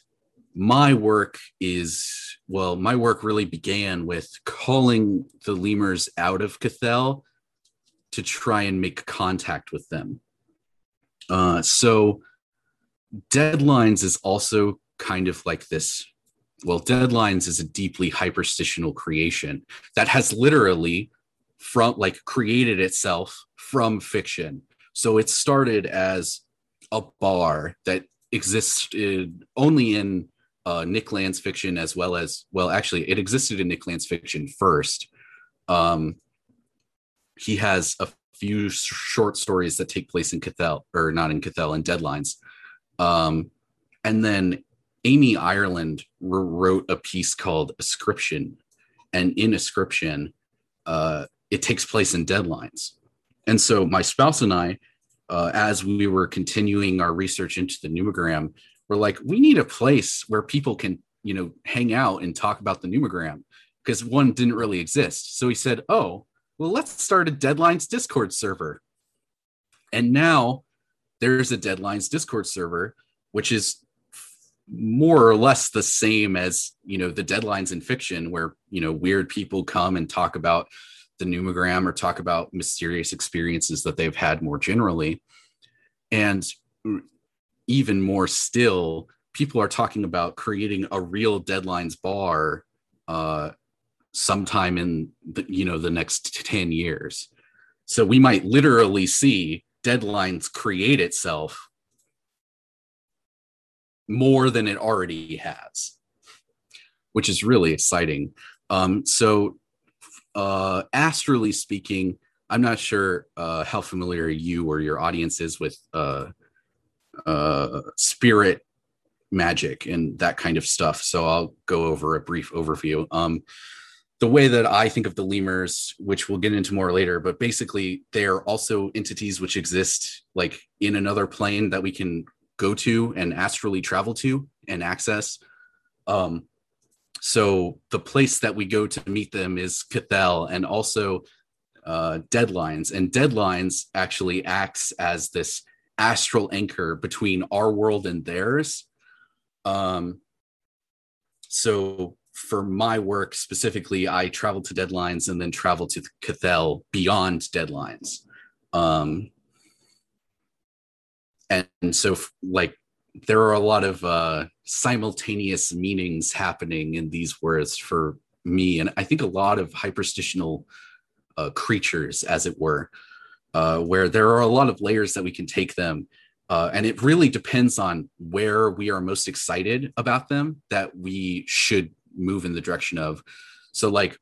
my work is, well, my work really began with calling the lemurs out of Cthell to try and make contact with them. Uh, so Deadlines is also kind of like this. Well, Deadlines is a deeply hyperstitional creation that has literally from like created itself from fiction. So it started as a bar that existed only in uh, Nick Land's fiction, as well as, well, actually it existed in Nick Land's fiction first. Um, He has a few short stories that take place in Cthell, or not in Cthell, in Deadlines. Um, and then Amy Ireland wrote a piece called Ascription. And in Ascription, uh, it takes place in Deadlines. And so my spouse and I, uh, as we were continuing our research into the pneumogram, were like, we need a place where people can, you know, hang out and talk about the pneumogram, because one didn't really exist. So he said, oh, well, let's start a Deadlines Discord server. And now there's a Deadlines Discord server, which is more or less the same as, you know, the Deadlines in fiction, where, you know, weird people come and talk about the numogram or talk about mysterious experiences that they've had more generally. And even more still, people are talking about creating a real Deadlines bar, uh, sometime in the, you know, the next ten years. So we might literally see Deadlines create itself more than it already has, which is really exciting. Um, so uh, astrally speaking, I'm not sure uh, how familiar you or your audience is with uh, uh, spirit magic and that kind of stuff. So I'll go over a brief overview. Um, The way that I think of the lemurs, which we'll get into more later, but basically they are also entities which exist like in another plane that we can go to and astrally travel to and access. Um, so the place that we go to meet them is Cthell, and also uh, Deadlines. And Deadlines actually acts as this astral anchor between our world and theirs. Um, so... For my work specifically, I traveled to Deadlines and then traveled to Cthell beyond Deadlines. Um, and, and so like, there are a lot of uh, simultaneous meanings happening in these words for me. And I think a lot of hyperstitional uh, creatures, as it were, uh, where there are a lot of layers that we can take them. Uh, and it really depends on where we are most excited about them that we should move in the direction of. So like,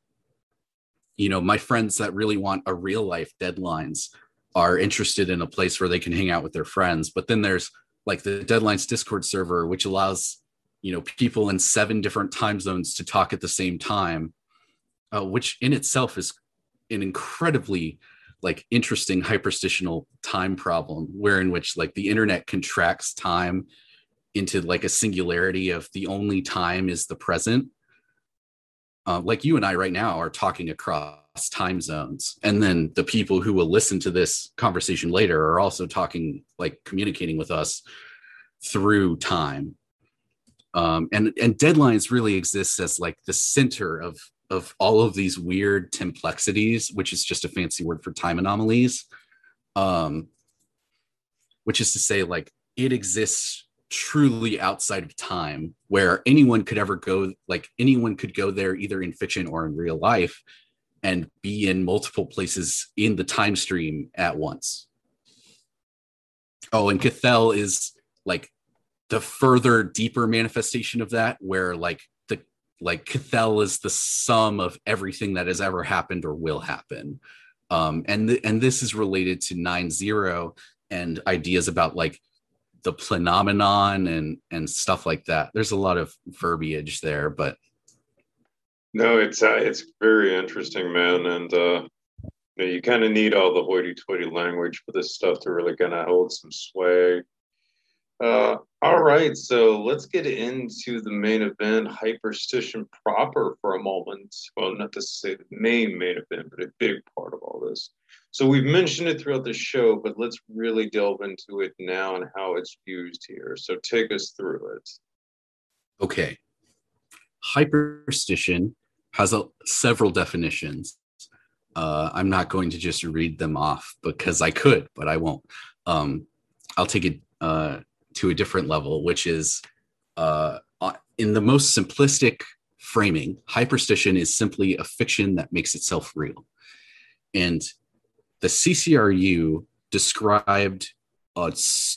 you know, my friends that really want a real life Deadlines are interested in a place where they can hang out with their friends. But then there's like the Deadlines Discord server, which allows, you know, people in seven different time zones to talk at the same time, uh, which in itself is an incredibly like interesting hyperstitional time problem, where in which like the internet contracts time into like a singularity of the only time is the present. Uh, like you and I right now are talking across time zones. And then the people who will listen to this conversation later are also talking, like communicating with us through time. Um, and, and Deadlines really exists as like the center of, of all of these weird templexities, which is just a fancy word for time anomalies. Um, which is to say, like, it exists truly outside of time, where anyone could ever go, like anyone could go there either in fiction or in real life and be in multiple places in the time stream at once. Oh, and Cthell is like the further, deeper manifestation of that, where like the like Cthell is the sum of everything that has ever happened or will happen. Um, and th- and this is related to nine zero and ideas about like the plenomenon and and stuff like that. There's a lot of verbiage there, but no, it's uh, it's very interesting, man. And uh, you know, you kind of need all the hoity-toity language for this stuff to really kind of hold some sway. Uh, all right, so let's get into the main event, Hyperstition proper, for a moment. Well, not to say the main main event, but a big part of all this. So we've mentioned it throughout the show, but let's really delve into it now and how it's used here. So take us through it. Okay. Hyperstition has a, several definitions. Uh, I'm not going to just read them off because I could, but I won't. Um, I'll take it uh, to a different level, which is uh, in the most simplistic framing, hyperstition is simply a fiction that makes itself real. And the C C R U described a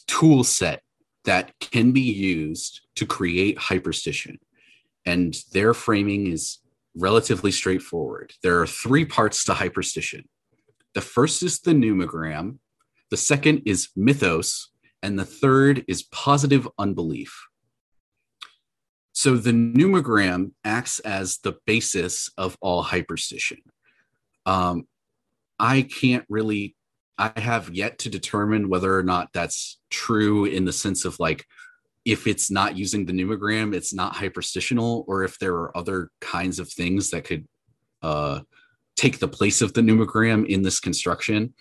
tool set that can be used to create hyperstition, and their framing is relatively straightforward. There are three parts to hyperstition. The first is the numogram, the second is mythos, and the third is positive unbelief. So the numogram acts as the basis of all hyperstition. Um, I can't really, I have yet to determine whether or not that's true in the sense of like, if it's not using the pneumogram, it's not hyperstitional, or if there are other kinds of things that could uh, take the place of the pneumogram in this construction.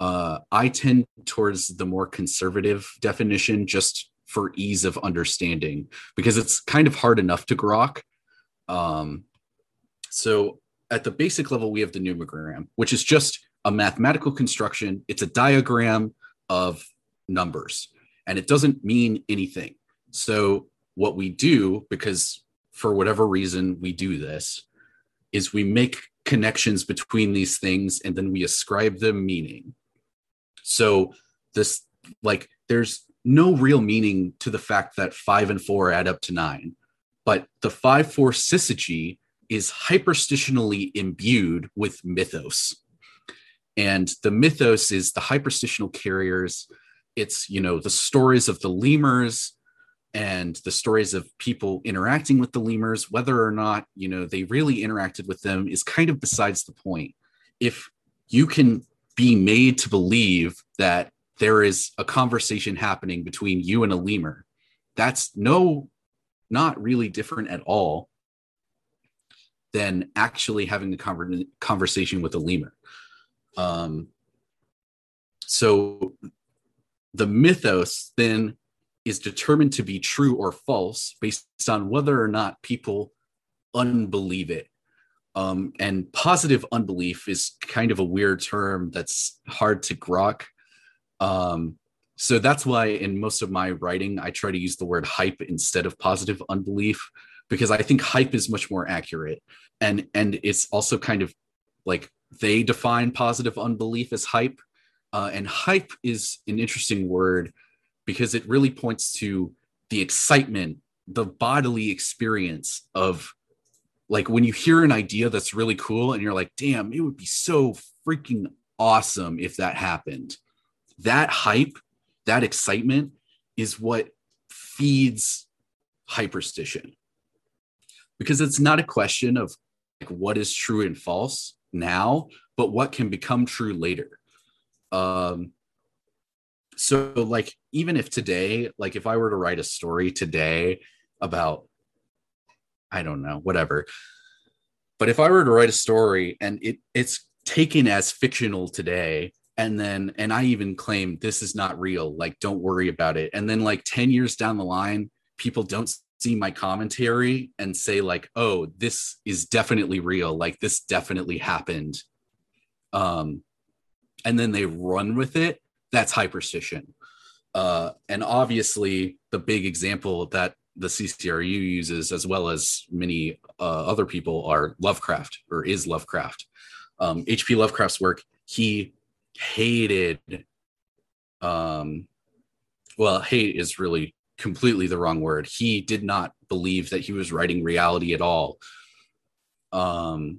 Uh, I tend towards the more conservative definition just for ease of understanding, because it's kind of hard enough to grok. Um, so at the basic level, we have the numogram, which is just a mathematical construction. It's a diagram of numbers, and it doesn't mean anything. So what we do, because for whatever reason we do this, is we make connections between these things, and then we ascribe them meaning. So this, like, there's no real meaning to the fact that five and four add up to nine, but the five, four Syzygy is hyperstitionally imbued with mythos. And the mythos is the hyperstitional carriers. It's, you know, the stories of the lemurs and the stories of people interacting with the lemurs. Whether or not, you know, they really interacted with them is kind of besides the point. If you can be made to believe that there is a conversation happening between you and a lemur, that's no, not really different at all than actually having a conversation with a lemur. Um, so the mythos then is determined to be true or false based on whether or not people unbelieve it. Um, and positive unbelief is kind of a weird term that's hard to grok. Um, so that's why in most of my writing, I try to use the word hype instead of positive unbelief, because I think hype is much more accurate. And and it's also kind of like they define positive unbelief as hype. Uh, and hype is an interesting word because it really points to the excitement, the bodily experience of, like, when you hear an idea that's really cool and you're like, damn, it would be so freaking awesome if that happened. That hype, that excitement is what feeds hyperstition. Because it's not a question of like what is true and false now, but what can become true later. Um, so like, even if today, like if I were to write a story today about, I don't know, whatever, but if I were to write a story and it it's taken as fictional today, and then, and I even claim this is not real, like, don't worry about it. And then like ten years down the line, people don't see my commentary and say like, oh, this is definitely real. Like this definitely happened. Um, and then they run with it. That's hyperstition. Uh, and obviously, the big example that the C C R U uses, as well as many uh, other people, are Lovecraft, or is Lovecraft. Um, H P Lovecraft's work, he hated, um, well, hate is really completely the wrong word. He did not believe that he was writing reality at all. Um,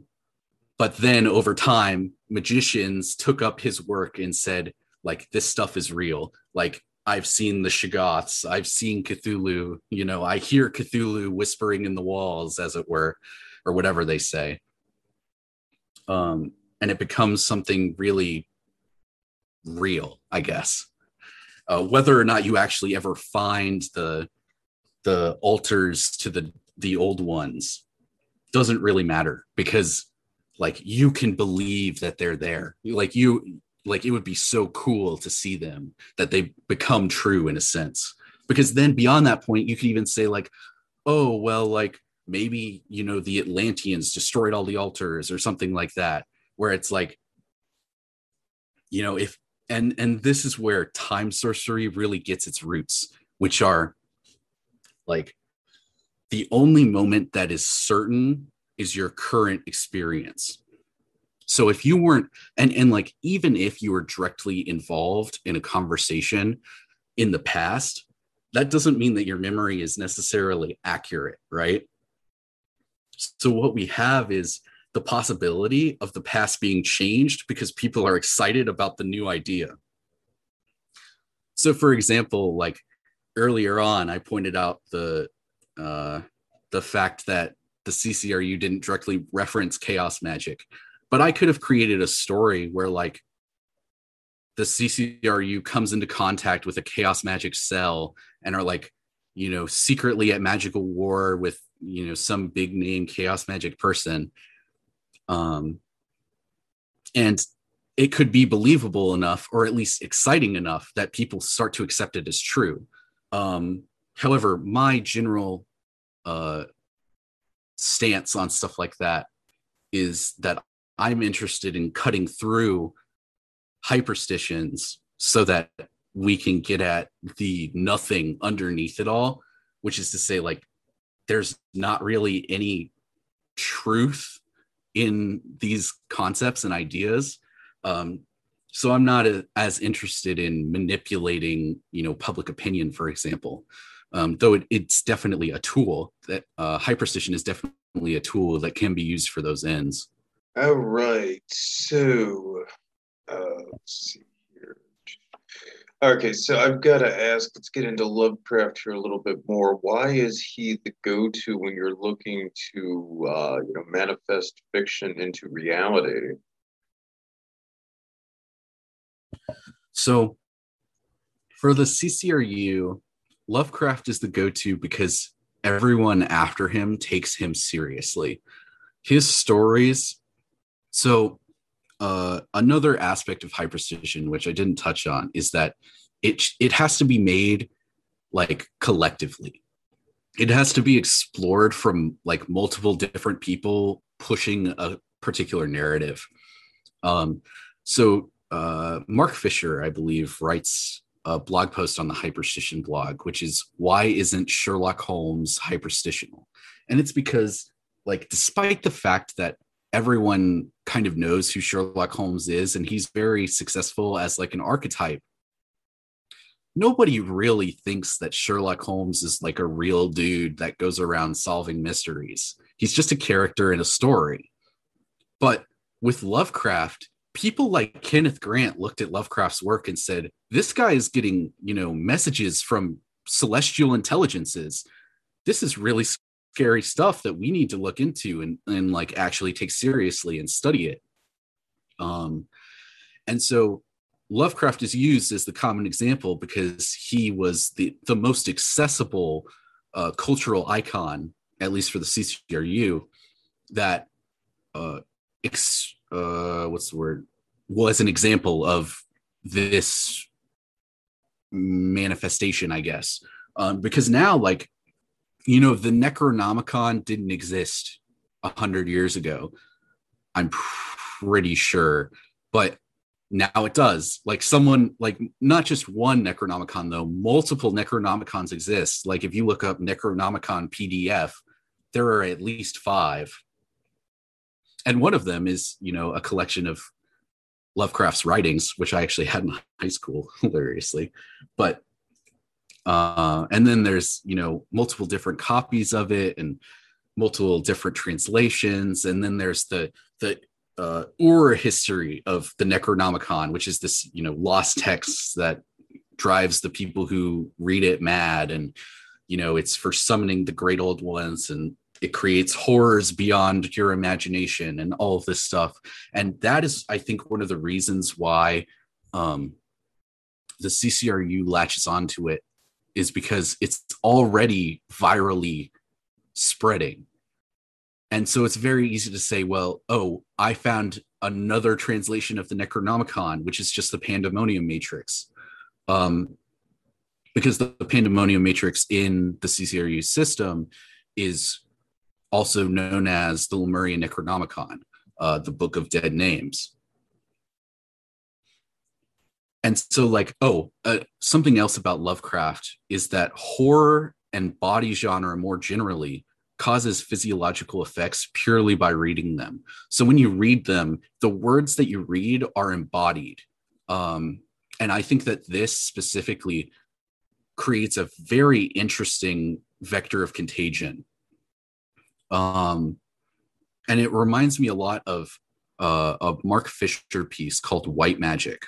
but then over time, magicians took up his work and said, like, this stuff is real. Like, I've seen the Shoggoths, I've seen Cthulhu, you know, I hear Cthulhu whispering in the walls, as it were, or whatever they say. Um, and it becomes something really real, I guess. Uh, whether or not you actually ever find the the altars to the, the old ones doesn't really matter, because, like, you can believe that they're there. Like, you... Like, it would be so cool to see them, that they become true in a sense, because then beyond that point, you could even say, like, oh, well, like, maybe, you know, the Atlanteans destroyed all the altars or something like that, where it's like, you know, if, and, and this is where time sorcery really gets its roots, which are like, the only moment that is certain is your current experience. So if you weren't, and, and like, even if you were directly involved in a conversation in the past, that doesn't mean that your memory is necessarily accurate, right? So what we have is the possibility of the past being changed because people are excited about the new idea. So for example, like, earlier on, I pointed out the, uh, the fact that the C C R U didn't directly reference chaos magic. But I could have created a story where, like, the C C R U comes into contact with a chaos magic cell and are, like, you know, secretly at magical war with, you know, some big name chaos magic person. Um, and it could be believable enough, or at least exciting enough, that people start to accept it as true. Um, however, my general uh, stance on stuff like that is that I'm interested in cutting through hyperstitions so that we can get at the nothing underneath it all, which is to say, like, there's not really any truth in these concepts and ideas. Um, so I'm not a, as interested in manipulating, you know, public opinion, for example, um, though it, it's definitely a tool that uh, hyperstition is definitely a tool that can be used for those ends. All right, so uh, let's see here. Okay, so I've got to ask, let's get into Lovecraft here a little bit more. Why is he the go-to when you're looking to, uh, you know, manifest fiction into reality? So for the C C R U, Lovecraft is the go-to because everyone after him takes him seriously. His stories... So uh, another aspect of hyperstition, which I didn't touch on, is that it it has to be made, like, collectively. It has to be explored from, like, multiple different people pushing a particular narrative. Um, so uh, Mark Fisher, I believe, writes a blog post on the Hyperstition blog, which is, why isn't Sherlock Holmes hyperstitional? And it's because, like, despite the fact that everyone kind of knows who Sherlock Holmes is, and he's very successful as, like, an archetype, nobody really thinks that Sherlock Holmes is, like, a real dude that goes around solving mysteries. He's just a character in a story. But with Lovecraft, people like Kenneth Grant looked at Lovecraft's work and said, this guy is getting, you know, messages from celestial intelligences. This is really scary stuff that we need to look into and, and like actually take seriously and study it. Um, and so Lovecraft is used as the common example because he was the, the most accessible uh, cultural icon, at least for the C C R U, that uh, ex, uh, what's the word, was an example of this manifestation, I guess. Um, because now, like, you know, the Necronomicon didn't exist a hundred years ago, I'm pretty sure. But Now it does. Like someone, like not just one Necronomicon though, multiple Necronomicons exist. Like if you look up Necronomicon P D F, there are at least five. And one of them is, you know, a collection of Lovecraft's writings, which I actually had in high school, hilariously. But, uh, and then there's, you know, multiple different copies of it and multiple different translations. And then there's the, the, Uh, or a history of the Necronomicon, which is this, you know, lost text that drives the people who read it mad. And, you know, it's for summoning the great old ones, and it creates horrors beyond your imagination and all of this stuff. And that is, I think, one of the reasons why um, the C C R U latches onto it, is because it's already virally spreading. And so it's very easy to say, well, oh, I found another translation of the Necronomicon, which is just the Pandemonium Matrix. Um, because the Pandemonium Matrix in the C C R U system is also known as the Lemurian Necronomicon, uh, the Book of Dead Names. And so like, oh, uh, something else about Lovecraft is that horror and body genre more generally causes physiological effects purely by reading them. So when you read them, the words that you read are embodied. Um, and I think that this specifically creates a very interesting vector of contagion. Um, and it reminds me a lot of uh, a Mark Fisher piece called White Magic.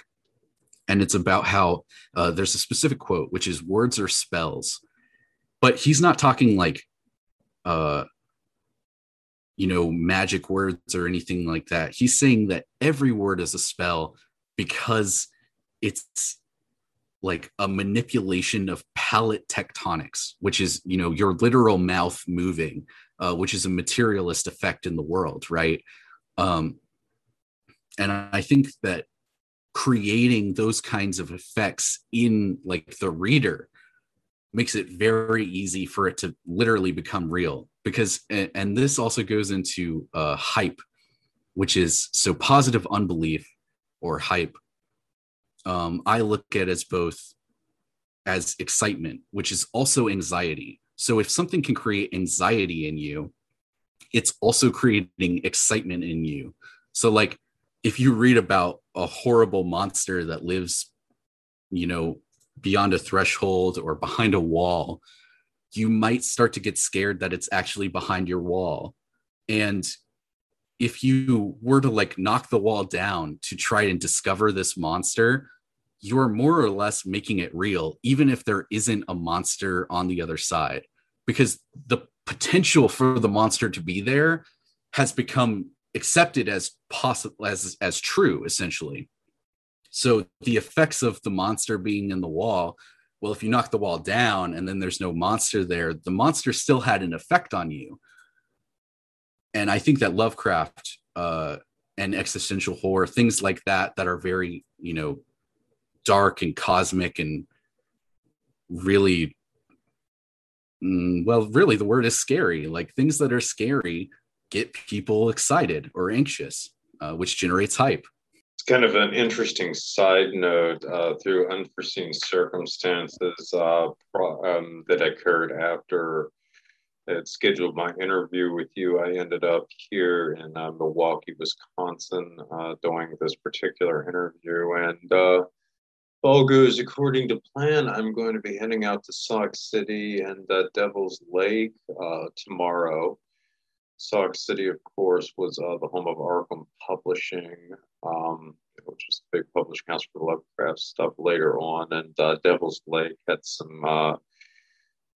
And it's about how uh, there's a specific quote, which is words are spells, but he's not talking like, uh you know, magic words or anything like that. He's saying that every word is a spell because it's like a manipulation of palate tectonics, which is, you know, your literal mouth moving, uh which is a materialist effect in the world, right? Um and I think that creating those kinds of effects in like the reader makes it very easy for it to literally become real. Because, and this also goes into uh, hype, which is, so positive unbelief or hype, um, I look at as both as excitement, which is also anxiety. So if something can create anxiety in you, it's also creating excitement in you. So like, if you read about a horrible monster that lives, you know, beyond a threshold or behind a wall, you might start to get scared that it's actually behind your wall. And if you were to like knock the wall down to try and discover this monster, you're more or less making it real, even if there isn't a monster on the other side, because the potential for the monster to be there has become accepted as possible, as, as true, essentially. So the effects of the monster being in the wall, well, if you knock the wall down and then there's no monster there, the monster still had an effect on you. And I think that Lovecraft uh, and existential horror, things like that, that are very, you know, dark and cosmic and really, mm, well, really the word is scary. Like things that are scary get people excited or anxious, uh, which generates hype. It's kind of an interesting side note. Uh, through unforeseen circumstances uh, pro- um, that occurred after I had scheduled my interview with you, I ended up here in uh, Milwaukee, Wisconsin, uh, doing this particular interview. And uh, if all goes according to plan, I'm going to be heading out to Sauk City and uh, Devil's Lake uh, tomorrow. Sauk City, of course, was uh, the home of Arkham Publishing, um, which was the big publishing house for Lovecraft stuff later on. And uh, Devil's Lake had some uh,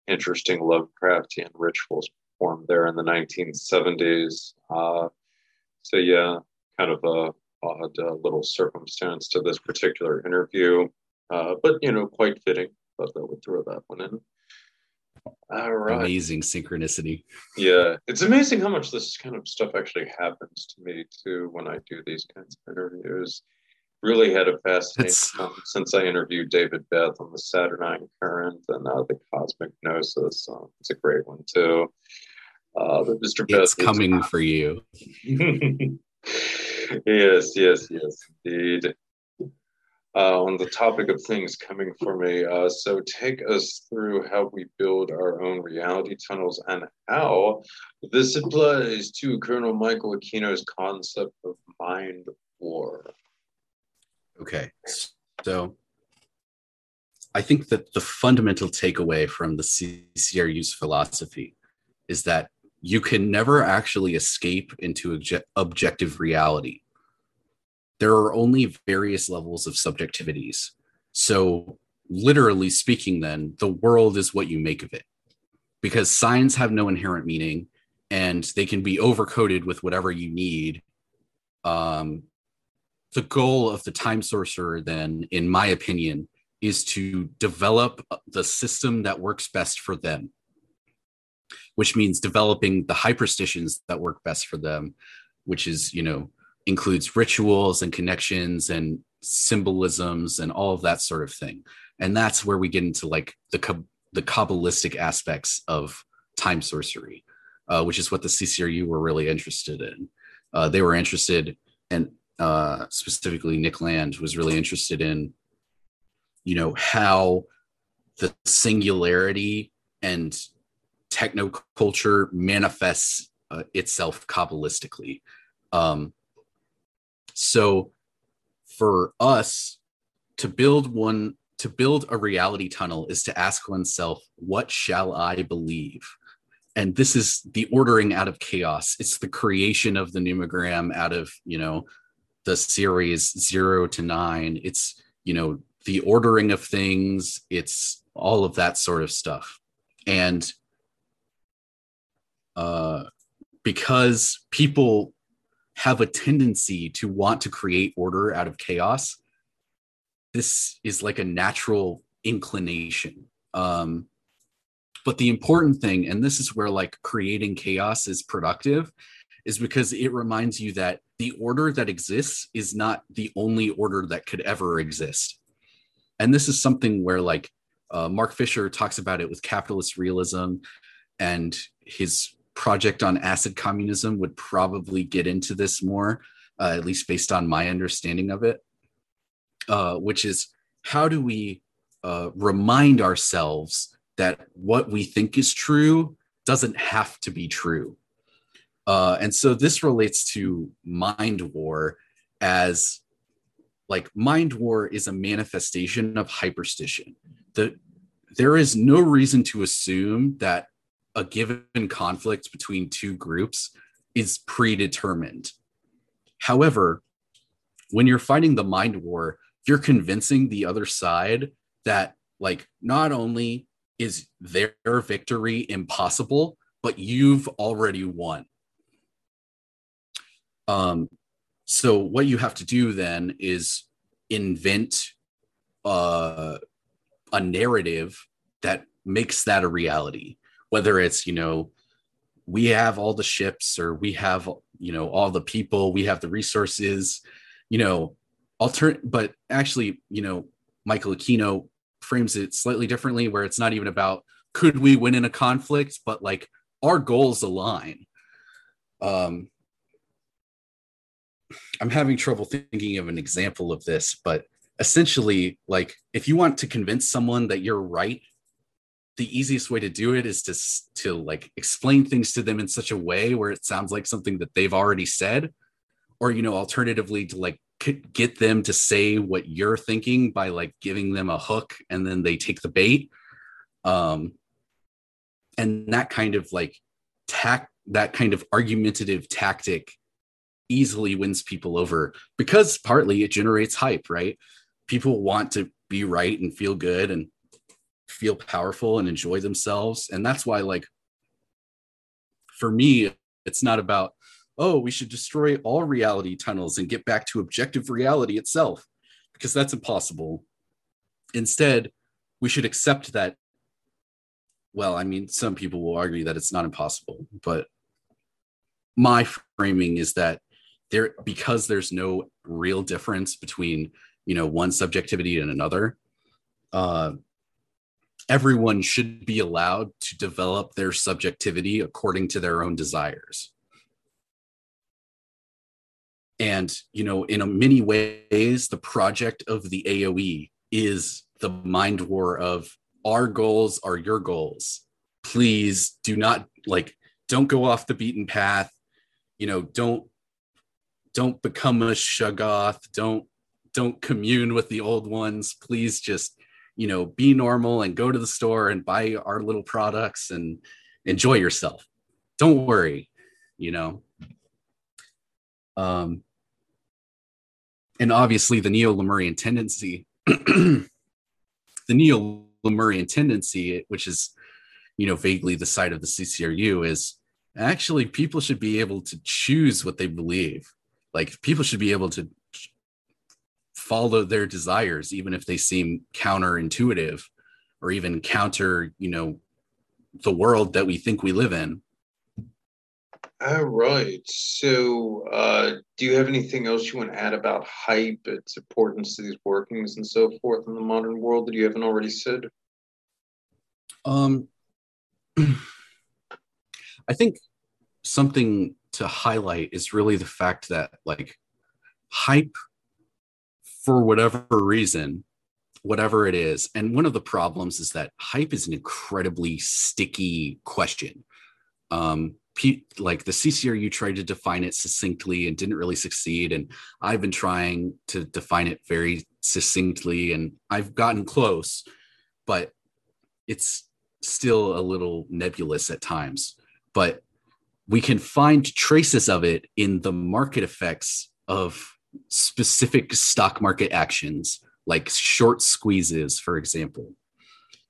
interesting Lovecraftian rituals performed there in the nineteen seventies. Uh, so, yeah, kind of a odd uh, little circumstance to this particular interview, uh, but, you know, quite fitting. Thought that would throw that one in. All right. Amazing synchronicity. Yeah, it's amazing how much this kind of stuff actually happens to me too when I do these kinds of interviews. Really had a fascinating time since I interviewed David Beth on the Saturnine Current and uh, the Cosmic Gnosis. Um, it's a great one too. Uh, but Mister Beth, it's coming is- for you. yes, yes, yes, indeed. uh, on the topic of things coming for me. Uh, so take us through how we build our own reality tunnels and how this applies to Colonel Michael Aquino's concept of mind war. Okay, so I think that the fundamental takeaway from the C C R U's philosophy is that you can never actually escape into obje- objective reality. There are only various levels of subjectivities. So literally speaking, then, the world is what you make of it. Because signs have no inherent meaning, and they can be overcoded with whatever you need. Um, the goal of the Time Sorcerer, then, in my opinion, is to develop the system that works best for them, which means developing the hyperstitions that work best for them, which is, you know, includes rituals and connections and symbolisms and all of that sort of thing. And that's where we get into like the the Kabbalistic aspects of time sorcery, uh, which is what the C C R U were really interested in. Uh, they were interested, and uh, specifically Nick Land was really interested in, you know, how the singularity and technoculture manifests uh, itself Kabbalistically. Um, So for us to build one, to build a reality tunnel is to ask oneself, what shall I believe? And this is the ordering out of chaos. It's the creation of the pneumogram out of, you know, the series zero to nine. It's, you know, the ordering of things. It's all of that sort of stuff. And uh, because people have a tendency to want to create order out of chaos, this is like a natural inclination. Um, but the important thing, and this is where like creating chaos is productive, is because it reminds you that the order that exists is not the only order that could ever exist. And this is something where like uh, Mark Fisher talks about it with capitalist realism, and his project on acid communism would probably get into this more, uh, at least based on my understanding of it, uh, which is how do we uh, remind ourselves that what we think is true doesn't have to be true? Uh, and so this relates to mind war, as like mind war is a manifestation of hyperstition. The, there is no reason to assume that a given conflict between two groups is predetermined. However, when you're fighting the mind war, you're convincing the other side that, like, not only is their victory impossible, but you've already won. Um, so what you have to do then is invent uh, a narrative that makes that a reality. Whether it's, you know, we have all the ships, or we have, you know, all the people, we have the resources, you know, alter- but actually, you know, Michael Aquino frames it slightly differently, where it's not even about could we win in a conflict, but like our goals align. Um, I'm having trouble thinking of an example of this, but essentially, like, if you want to convince someone that you're right, the easiest way to do it is to, to like explain things to them in such a way where it sounds like something that they've already said, or, you know, alternatively to like get them to say what you're thinking by like giving them a hook, and then they take the bait. Um, and that kind of like tact, that kind of argumentative tactic easily wins people over, because partly it generates hype, right? People want to be right and feel good and feel powerful and enjoy themselves. And that's why, like, for me, it's not about, oh, we should destroy all reality tunnels and get back to objective reality itself, because that's impossible. Instead, we should accept that, well, I mean, some people will argue that it's not impossible, but my framing is that there, because there's no real difference between, you know, one subjectivity and another, uh, everyone should be allowed to develop their subjectivity according to their own desires. And, you know, in a many ways, the project of the A O E is the mind war of our goals are your goals. Please do not, like, don't go off the beaten path. You know, don't, don't become a Shoggoth. Don't, don't commune with the old ones. Please just, you know, be normal and go to the store and buy our little products and enjoy yourself. Don't worry, you know. Um, and obviously the Neo-Lemurian tendency, the Neo-Lemurian tendency, which is, you know, vaguely the side of the C C R U, is actually people should be able to choose what they believe. Like, people should be able to follow their desires, even if they seem counterintuitive or even counter, you know, the world that we think we live in. All right. So uh, do you have anything else you want to add about hype, its importance to these workings and so forth in the modern world that you haven't already said? Um, I think something to highlight is really the fact that, like, hype, for whatever reason, whatever it is, and one of the problems is that hype is an incredibly sticky question. Um, P, like the C C R U tried to define it succinctly and didn't really succeed. And I've been trying to define it very succinctly and I've gotten close, but it's still a little nebulous at times. But we can find traces of it in the market effects of specific stock market actions, like short squeezes, for example.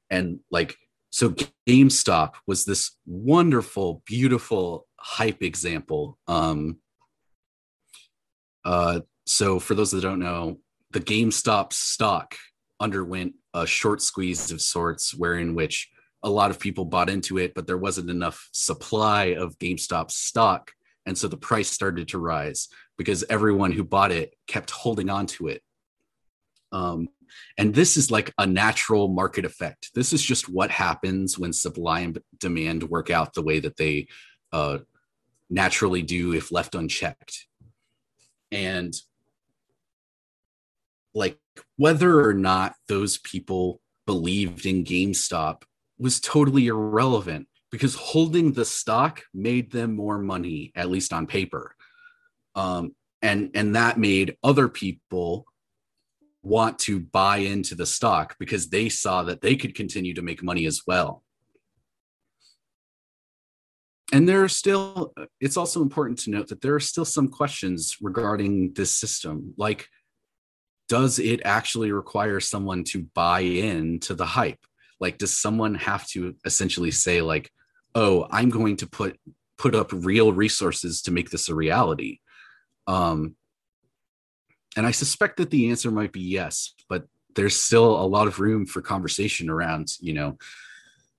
And like, so GameStop was this wonderful, beautiful hype example. Um, uh, so for those that don't know, the GameStop stock underwent a short squeeze of sorts, wherein which a lot of people bought into it, but there wasn't enough supply of GameStop stock. And so the price started to rise because everyone who bought it kept holding on to it. Um, and this is like a natural market effect. This is just what happens when supply and demand work out the way that they uh, naturally do if left unchecked. And like, whether or not those people believed in GameStop was totally irrelevant, because holding the stock made them more money, at least on paper. Um, and, and that made other people want to buy into the stock because they saw that they could continue to make money as well. And there are still, it's also important to note that there are still some questions regarding this system. Like, does it actually require someone to buy into the hype? Like, does someone have to essentially say, like, oh, I'm going to put, put up real resources to make this a reality? Um, And I suspect that the answer might be yes, but there's still a lot of room for conversation around, you know,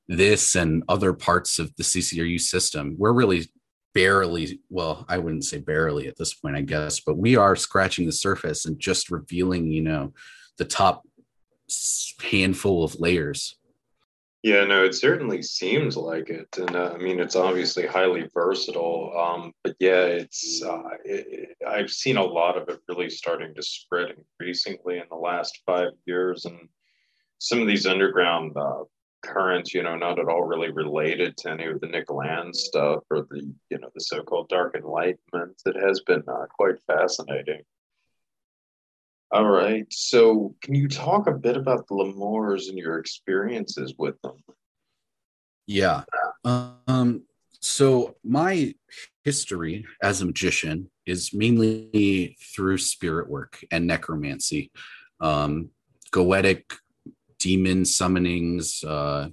this and other parts of the C C R U system. We're really barely, well, I wouldn't say barely at this point, I guess, but we are scratching the surface and just revealing, you know, the top handful of layers. Yeah, no, it certainly seems like it. And uh, I mean, it's obviously highly versatile, um, but yeah, it's, uh, it, it, I've seen a lot of it really starting to spread increasingly in the last five years. And some of these underground uh, currents, you know, not at all really related to any of the Nick Land stuff or the, you know, the so-called Dark Enlightenment. It has been uh, quite fascinating. All right. So can you talk a bit about the Lemurs and your experiences with them? Yeah. Um, so my history as a magician is mainly through spirit work and necromancy, um, goetic demon summonings, uh,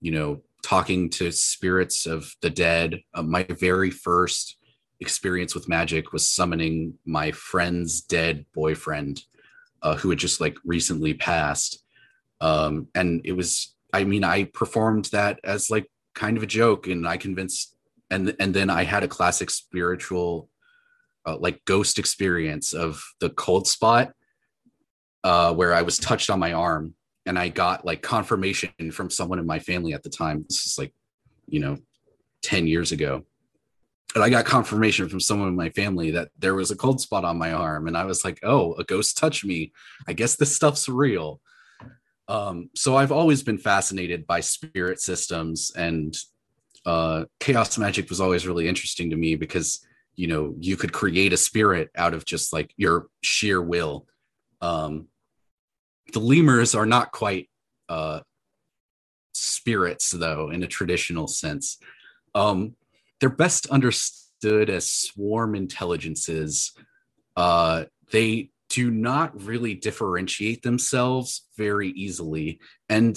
you know, talking to spirits of the dead. Uh, my very first experience with magic was summoning my friend's dead boyfriend, Uh, who had just like recently passed. Um, and it was, I mean, I performed that as like kind of a joke, and I convinced, and and then I had a classic spiritual, uh, like ghost experience of the cold spot uh, where I was touched on my arm, and I got like confirmation from someone in my family at the time. This is like, you know, ten years ago. And I got confirmation from someone in my family that there was a cold spot on my arm. And I was like, oh, a ghost touched me. I guess this stuff's real. Um, so I've always been fascinated by spirit systems, and uh, chaos magic was always really interesting to me because, you know, you could create a spirit out of just like your sheer will. Um, the lemurs are not quite uh, spirits, though, in a traditional sense. Um, they're best understood as swarm intelligences. Uh, they do not really differentiate themselves very easily. And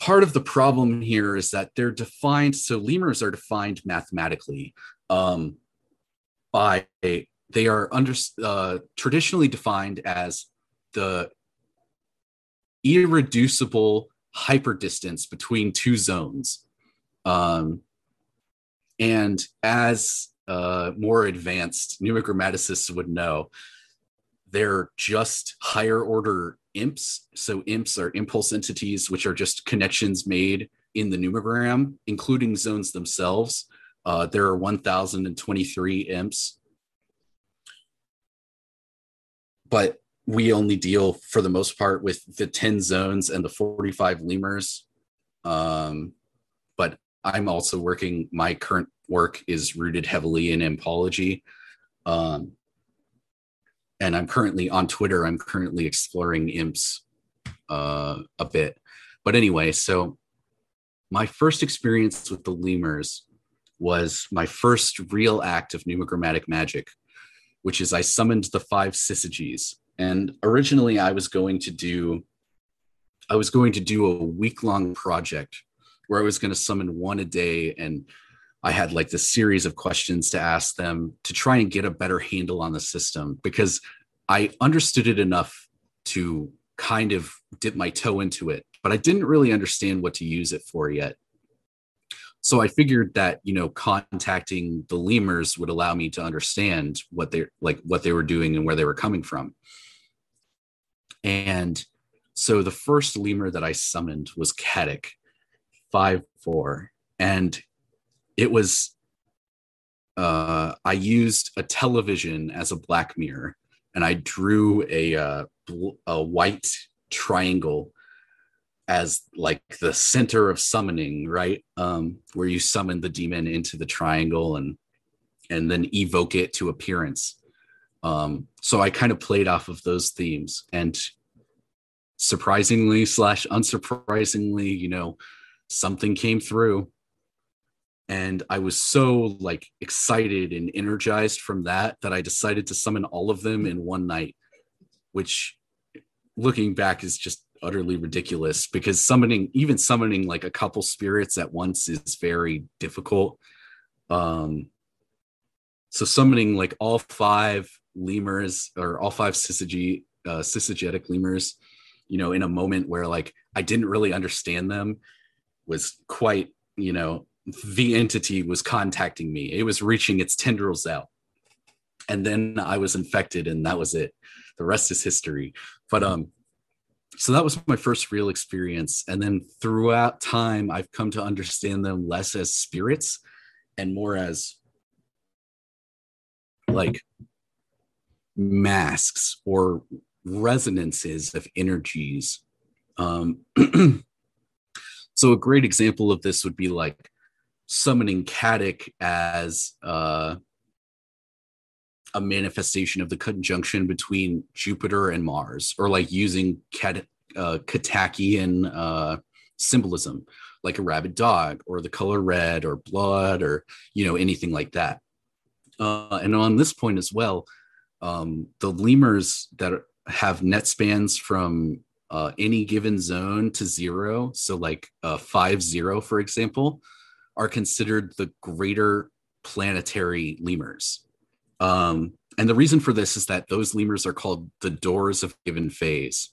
part of the problem here is that they're defined, so lemurs are defined mathematically um, by, they are under, uh, traditionally defined as the irreducible hyperdistance between two zones. Um, and as uh, more advanced pneumogrammatics would know, they're just higher order imps. So imps are impulse entities, which are just connections made in the numogram, including zones themselves. Uh, there are one thousand twenty-three imps. But we only deal, for the most part, with the ten zones and the forty-five lemurs. Um, but I'm also working, my current work is rooted heavily in impology. Um, And I'm currently on Twitter, I'm currently exploring imps uh, a bit. But anyway, so my first experience with the lemurs was my first real act of pneumogrammatic magic, which is I summoned the five Syzygies. And originally I was going to do, I was going to do a week-long project where I was going to summon one a day, and I had like this series of questions to ask them to try and get a better handle on the system, because I understood it enough to kind of dip my toe into it, but I didn't really understand what to use it for yet. So I figured that, you know, contacting the lemurs would allow me to understand what they like, what they were doing and where they were coming from. And so the first lemur that I summoned was Kaddick, five four, and it was, uh, I used a television as a black mirror, and I drew a, uh, bl- a white triangle as like the center of summoning, right? Um, where you summon the demon into the triangle and, and then evoke it to appearance. Um, so I kind of played off of those themes, and surprisingly slash unsurprisingly, you know, something came through. And I was so like excited and energized from that, that I decided to summon all of them in one night, which looking back is just utterly ridiculous, because summoning, even summoning like a couple spirits at once is very difficult. Um, so summoning like all five lemurs or all five syzygy, uh, syzygetic lemurs, you know, in a moment where like I didn't really understand them was quite, you know, the entity was contacting me. It was reaching its tendrils out. And then I was infected, and that was it. The rest is history. But um, so that was my first real experience. And then throughout time, I've come to understand them less as spirits and more as like masks or resonances of energies. Um, so a great example of this would be like summoning Kaddick as uh, a manifestation of the conjunction between Jupiter and Mars, or like using Kad- uh, Katakian uh, symbolism, like a rabid dog or the color red or blood or, you know, anything like that. Uh, and on this point as well, um, the lemurs that have net spans from uh, any given zone to zero, so like uh, five zero, for example, are considered the greater planetary lemurs. Um, and the reason for this is that those lemurs are called the doors of given phase.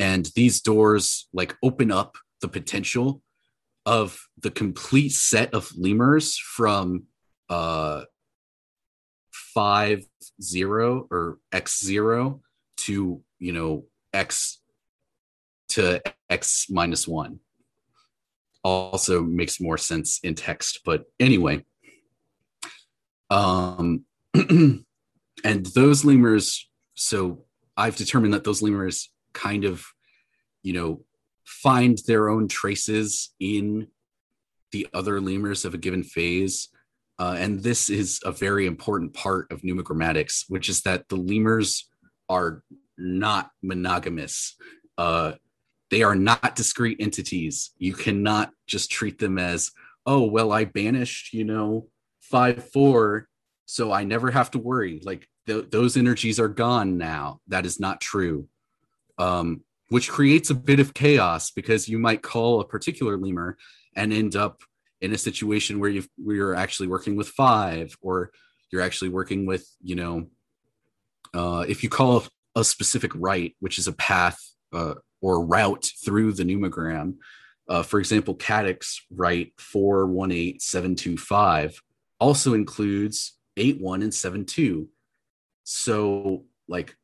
And these doors like open up the potential of the complete set of lemurs from uh, five zero or X zero to, you know, X to X minus one. Also makes more sense in text, but anyway, Um, and those lemurs, so I've determined that those lemurs kind of, you know, find their own traces in the other lemurs of a given phase. Uh, and this is a very important part of pneumogrammatics, which is that the lemurs are not monogamous. Uh, they are not discrete entities. You cannot just treat them as, oh, well, I banished, you know, five, four, so I never have to worry. Like th- those energies are gone now. That is not true. Um, which creates a bit of chaos, because you might call a particular lemur and end up in a situation where you've, where you're actually working with five, or you're actually working with, you know, uh, if you call a specific rite, which is a path uh, or route through the pneumogram, uh, for example, Kaddick's rite four one eight seven two five also includes eight one and seven two. So, like,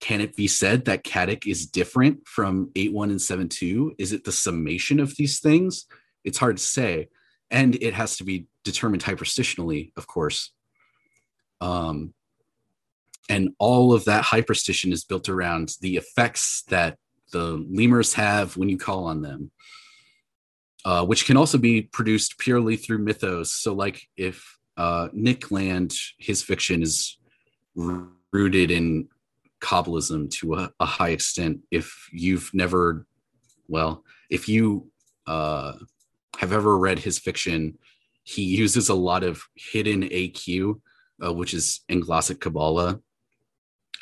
can it be said that Kaddick is different from eight one and seven two? Is it the summation of these things? It's hard to say. And it has to be determined hyperstitionally, of course. Um, and all of that hyperstition is built around the effects that the lemurs have when you call on them, uh, which can also be produced purely through mythos. So, like, if uh, Nick Land, his fiction is rooted in Kabbalism to a, a high extent. If you've never, well, if you uh, have ever read his fiction, he uses a lot of hidden A Q, uh, which is Anglotic Kabbalah,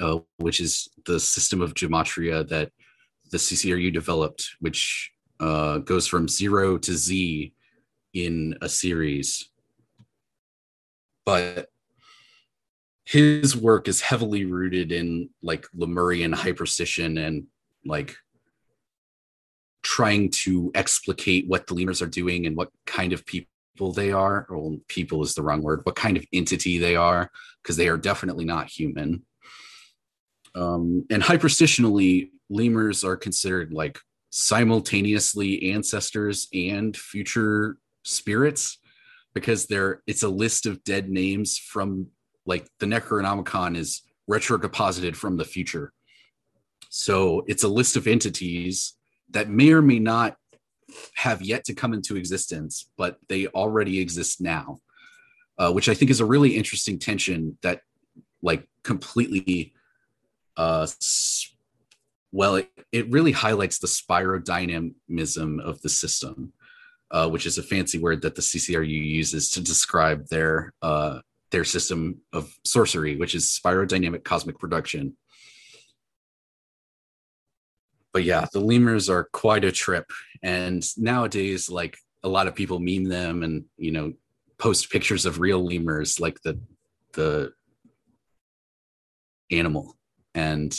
uh, which is the system of gematria that the C C R U developed, which uh, goes from zero to Z in a series. But his work is heavily rooted in, like, Lemurian hyperstition and, like, trying to explicate what the lemurs are doing and what kind of people they are. Well, people is the wrong word. What kind of entity they are, because they are definitely not human. Um, and hyperstitionally, lemurs are considered, like, simultaneously ancestors and future spirits, because they're it's a list of dead names from, like, the Necronomicon is retrodeposited from the future. So it's a list of entities that may or may not have yet to come into existence, but they already exist now, uh, which I think is a really interesting tension that, like, completely, uh, well, it, it really highlights the spirodynamism of the system, uh, which is a fancy word that the C C R U uses to describe their, uh, their system of sorcery, which is spirodynamic cosmic production. But yeah, the lemurs are quite a trip. And nowadays, like, a lot of people meme them and, you know, post pictures of real lemurs, like the, the animal. And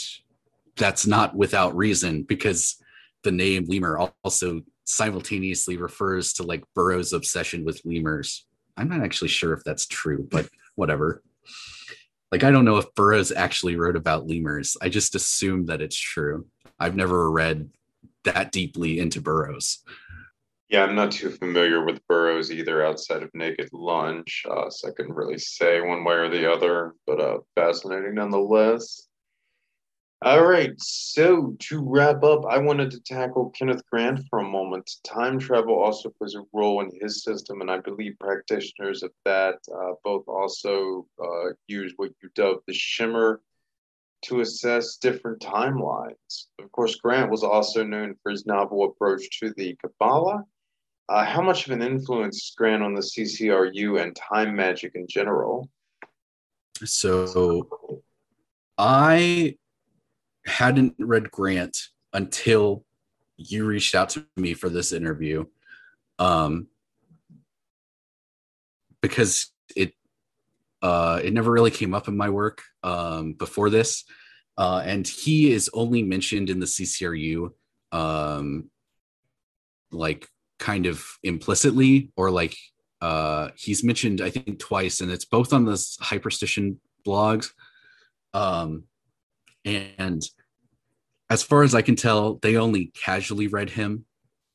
that's not without reason, because the name lemur also simultaneously refers to, like, Burroughs' obsession with lemurs. I'm not actually sure if that's true, but whatever. Like, I don't know if Burroughs actually wrote about lemurs. I just assume that it's true. I've never read that deeply into Burroughs. Yeah, I'm not too familiar with Burroughs either, outside of Naked Lunch, uh, so I couldn't really say one way or the other, but uh, fascinating nonetheless. All right, so to wrap up, I wanted to tackle Kenneth Grant for a moment. Time travel also plays a role in his system, and I believe practitioners of that uh, both also uh, use what you dub the shimmer to assess different timelines. Of course, Grant was also known for his novel approach to the Kabbalah. Uh, how much of an influence is Grant on the C C R U and time magic in general? So I hadn't read Grant until you reached out to me for this interview, um, because it uh, it never really came up in my work um, before this, uh, and he is only mentioned in the C C R U, um, like, kind of implicitly, or, like, uh, he's mentioned, I think, twice, and it's both on the Hyperstition blogs. Um, And as far as I can tell, they only casually read him.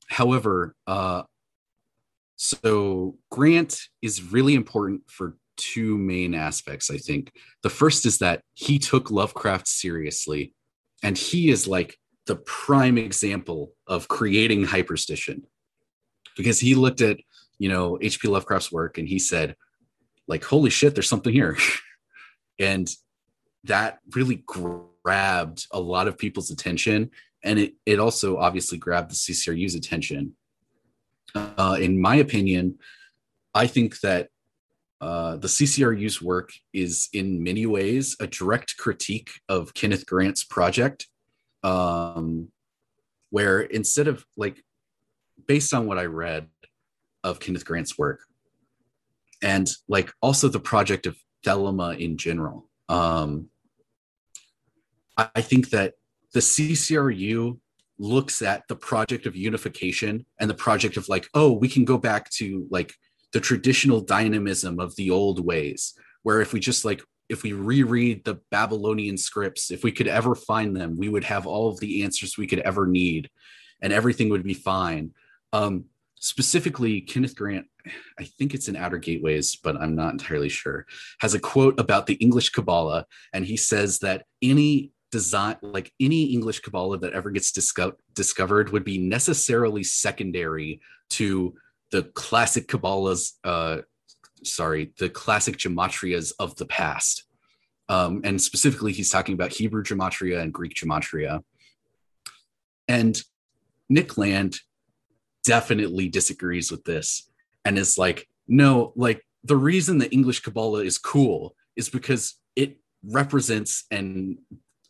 However, uh, so Grant is really important for two main aspects, I think. The first is that he took Lovecraft seriously, and he is like the prime example of creating hyperstition, because he looked at, you know, H P Lovecraft's work and he said, like, holy shit, there's something here. And that really grabbed a lot of people's attention. And it, it also obviously grabbed the C C R U's attention. Uh, in my opinion, I think that uh, the C C R U's work is in many ways a direct critique of Kenneth Grant's project, um, where instead of like, based on what I read of Kenneth Grant's work, and like also the project of Thelema in general, um, I think that the C C R U looks at the project of unification and the project of like, oh, we can go back to like the traditional dynamism of the old ways, where if we just like, if we reread the Babylonian scripts, if we could ever find them, we would have all of the answers we could ever need and everything would be fine. Um, specifically, Kenneth Grant, I think it's in Outer Gateways, but I'm not entirely sure, has a quote about the English Kabbalah. And he says that any design, like any English Kabbalah that ever gets disco- discovered would be necessarily secondary to the classic Kabbalahs, uh, sorry, the classic gematrias of the past. Um, and specifically, he's talking about Hebrew gematria and Greek gematria. And Nick Land definitely disagrees with this and is like, no, like the reason the English Kabbalah is cool is because it represents and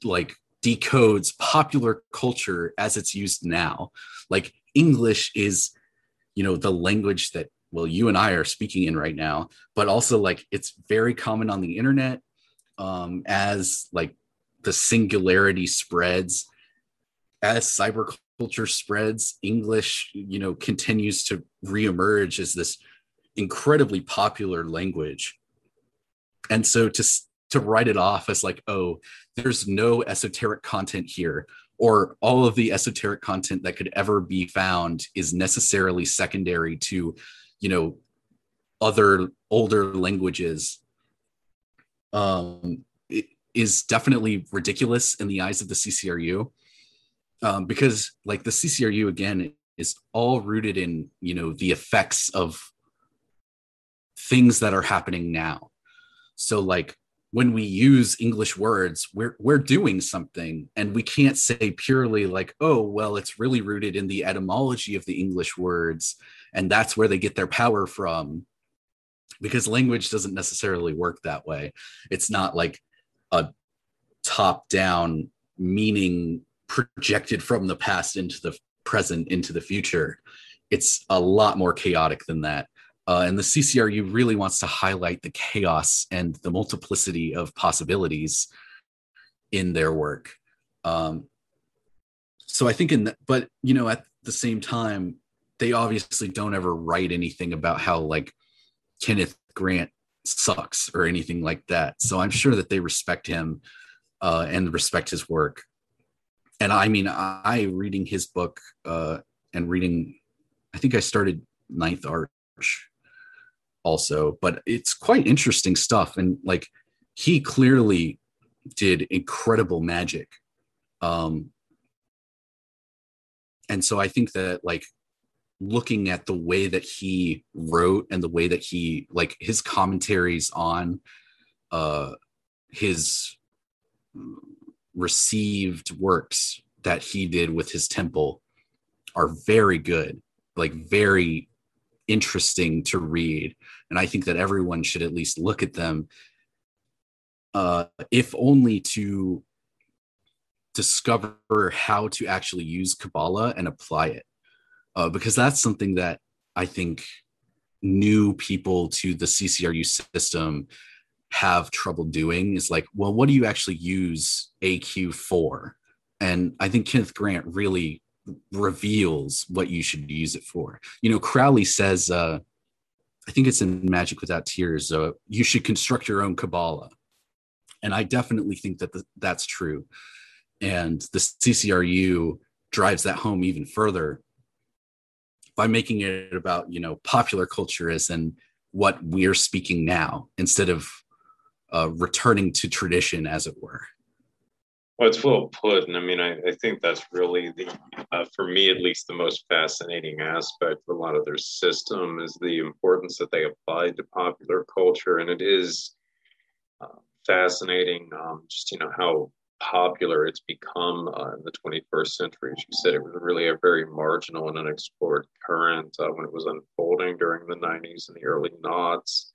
like decodes popular culture as it's used now. Like English is, you know, the language that, well, you and I are speaking in right now, but also like it's very common on the internet, um, as like the singularity spreads, as cyberculture spreads, English, you know, continues to reemerge as this incredibly popular language. And so to, to write it off as like, oh, there's no esoteric content here, or all of the esoteric content that could ever be found is necessarily secondary to, you know, other older languages, um, it is definitely ridiculous in the eyes of the C C R U, um, because like the C C R U, again, is all rooted in, you know, the effects of things that are happening now. So like, when we use English words, we're we're doing something, and we can't say purely like, oh, well, it's really rooted in the etymology of the English words, and that's where they get their power from, because language doesn't necessarily work that way. It's not like a top-down meaning projected from the past into the present, into the future. It's a lot more chaotic than that. Uh, and the C C R U really wants to highlight the chaos and the multiplicity of possibilities in their work. Um, so I think in that, but, you know, at the same time, they obviously don't ever write anything about how like Kenneth Grant sucks or anything like that. So I'm sure that they respect him uh, and respect his work. And I mean, I reading his book uh, and reading, I think I started Ninth Arch also, but it's quite interesting stuff. And like, he clearly did incredible magic. Um, and so I think that like looking at the way that he wrote and the way that he, like his commentaries on uh, his received works that he did with his temple are very good, like very interesting to read. And I think that everyone should at least look at them, uh, if only to discover how to actually use Kabbalah and apply it. Uh, because that's something that I think new people to the C C R U system have trouble doing, is like, well, what do you actually use A Q for? And I think Kenneth Grant really reveals what you should use it for. You know, Crowley says, uh, I think it's in Magic Without Tears, uh, you should construct your own Kabbalah. And I definitely think that the, that's true. And the C C R U drives that home even further by making it about, you know, popular culture as in what we're speaking now instead of uh, returning to tradition, as it were. Well, it's well put. And I mean, I, I think that's really, the, uh, for me at least, the most fascinating aspect of a lot of their system is the importance that they applied to popular culture. And it is uh, fascinating um, just, you know, how popular it's become uh, in the twenty-first century. As you said, it was really a very marginal and unexplored current uh, when it was unfolding during the nineties and the early noughts.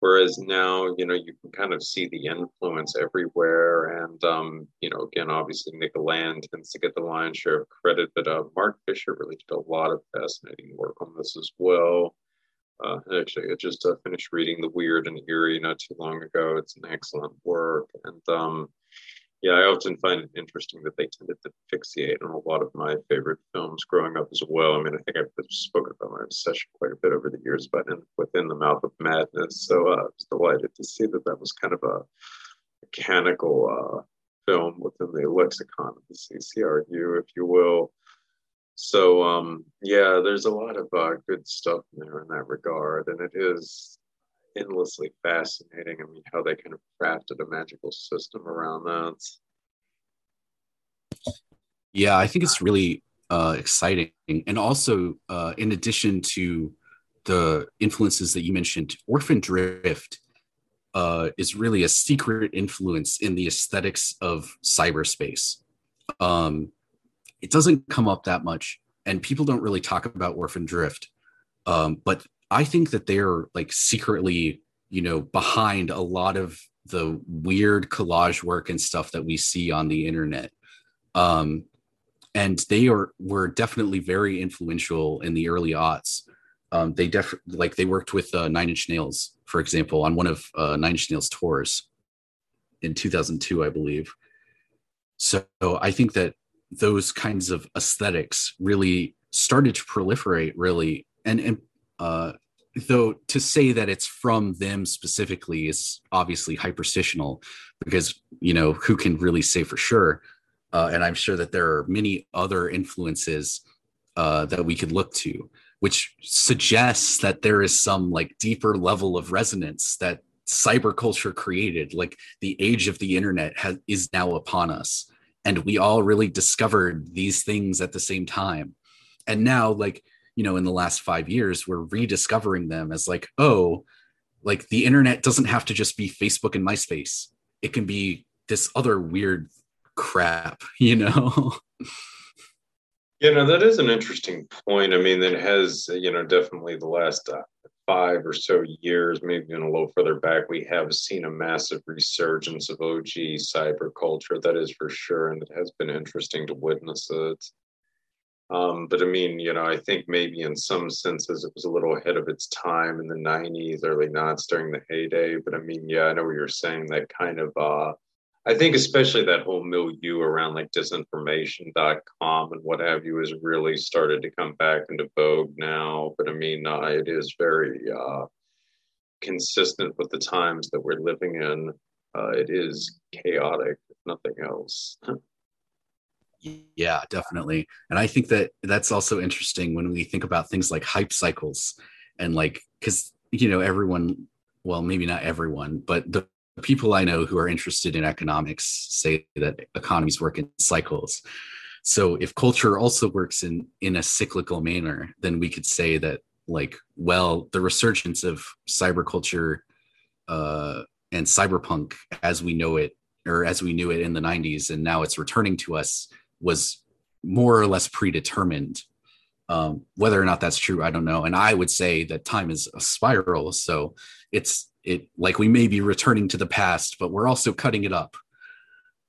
Whereas now, you know, you can kind of see the influence everywhere. And, um, you know, again, obviously, Nick Land tends to get the lion's share of credit, but uh, Mark Fisher really did a lot of fascinating work on this as well. Uh, actually, I just uh, finished reading The Weird and Eerie not too long ago. It's an excellent work. And, um, yeah, I often find it interesting that they tended to fixate on a lot of my favorite films growing up as well. I mean, I think I've spoken about my obsession quite a bit over the years, but in, Within the Mouth of Madness. So uh, I was delighted to see that that was kind of a mechanical uh, film within the lexicon of the C C R U, if you will. So, um, yeah, there's a lot of uh, good stuff in there in that regard. And it is endlessly fascinating. I mean, how they kind of crafted a magical system around that. Yeah, I think it's really uh, exciting. And also, uh, in addition to the influences that you mentioned, Orphan Drift uh, is really a secret influence in the aesthetics of cyberspace. Um, it doesn't come up that much, and people don't really talk about Orphan Drift, um, but I think that they're like secretly, you know, behind a lot of the weird collage work and stuff that we see on the internet. Um, and they are were definitely very influential in the early aughts. Um, they def- like they worked with uh, Nine Inch Nails, for example, on one of uh, Nine Inch Nails tours in two thousand two, I believe. So I think that those kinds of aesthetics really started to proliferate, really, and and uh, though to say that it's from them specifically is obviously hyperstitional, because, you know, who can really say for sure? Uh, and I'm sure that there are many other influences uh, that we could look to, which suggests that there is some like deeper level of resonance that cyberculture created. Like the age of the internet has, is now upon us, and we all really discovered these things at the same time. And now, like, you know, in the last five years, we're rediscovering them as like, oh, like the internet doesn't have to just be Facebook and MySpace. It can be this other weird crap, you know? You know, that is an interesting point. I mean, that has, you know, definitely the last uh, five or so years, maybe even a little further back, we have seen a massive resurgence of O G cyberculture. That is for sure. And it has been interesting to witness it. Um, but I mean, you know, I think maybe in some senses it was a little ahead of its time in the nineties, early noughts during the heyday. But I mean, yeah, I know what you're saying, that kind of, uh, I think especially that whole milieu around like disinformation dot com and what have you has really started to come back into vogue now. But I mean, uh, it is very uh, consistent with the times that we're living in. Uh, it is chaotic, if nothing else. Yeah, definitely. And I think that that's also interesting when we think about things like hype cycles and like, because, you know, everyone, well, maybe not everyone, but the people I know who are interested in economics say that economies work in cycles. So if culture also works in, in a cyclical manner, then we could say that like, well, the resurgence of cyberculture uh, and cyberpunk as we know it, or as we knew it in the nineties, and now it's returning to us, was more or less predetermined. Um, whether or not that's true, I don't know. And I would say that time is a spiral. So it's it like we may be returning to the past, but we're also cutting it up.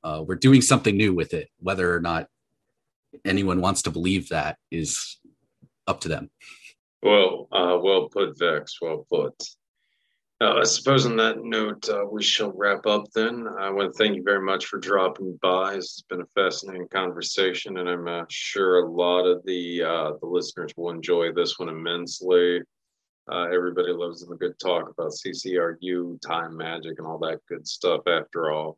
Uh, we're doing something new with it. Whether or not anyone wants to believe that is up to them. Well, uh, well put, Vex. Well put. Uh, I suppose on that note, uh, we shall wrap up then. I want to thank you very much for dropping by. It's been a fascinating conversation, and I'm uh, sure a lot of the uh, the listeners will enjoy this one immensely. Uh, everybody loves them a good talk about C C R U, time magic, and all that good stuff after all.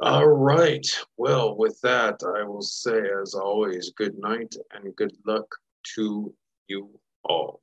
All right. Well, with that, I will say, as always, good night and good luck to you all.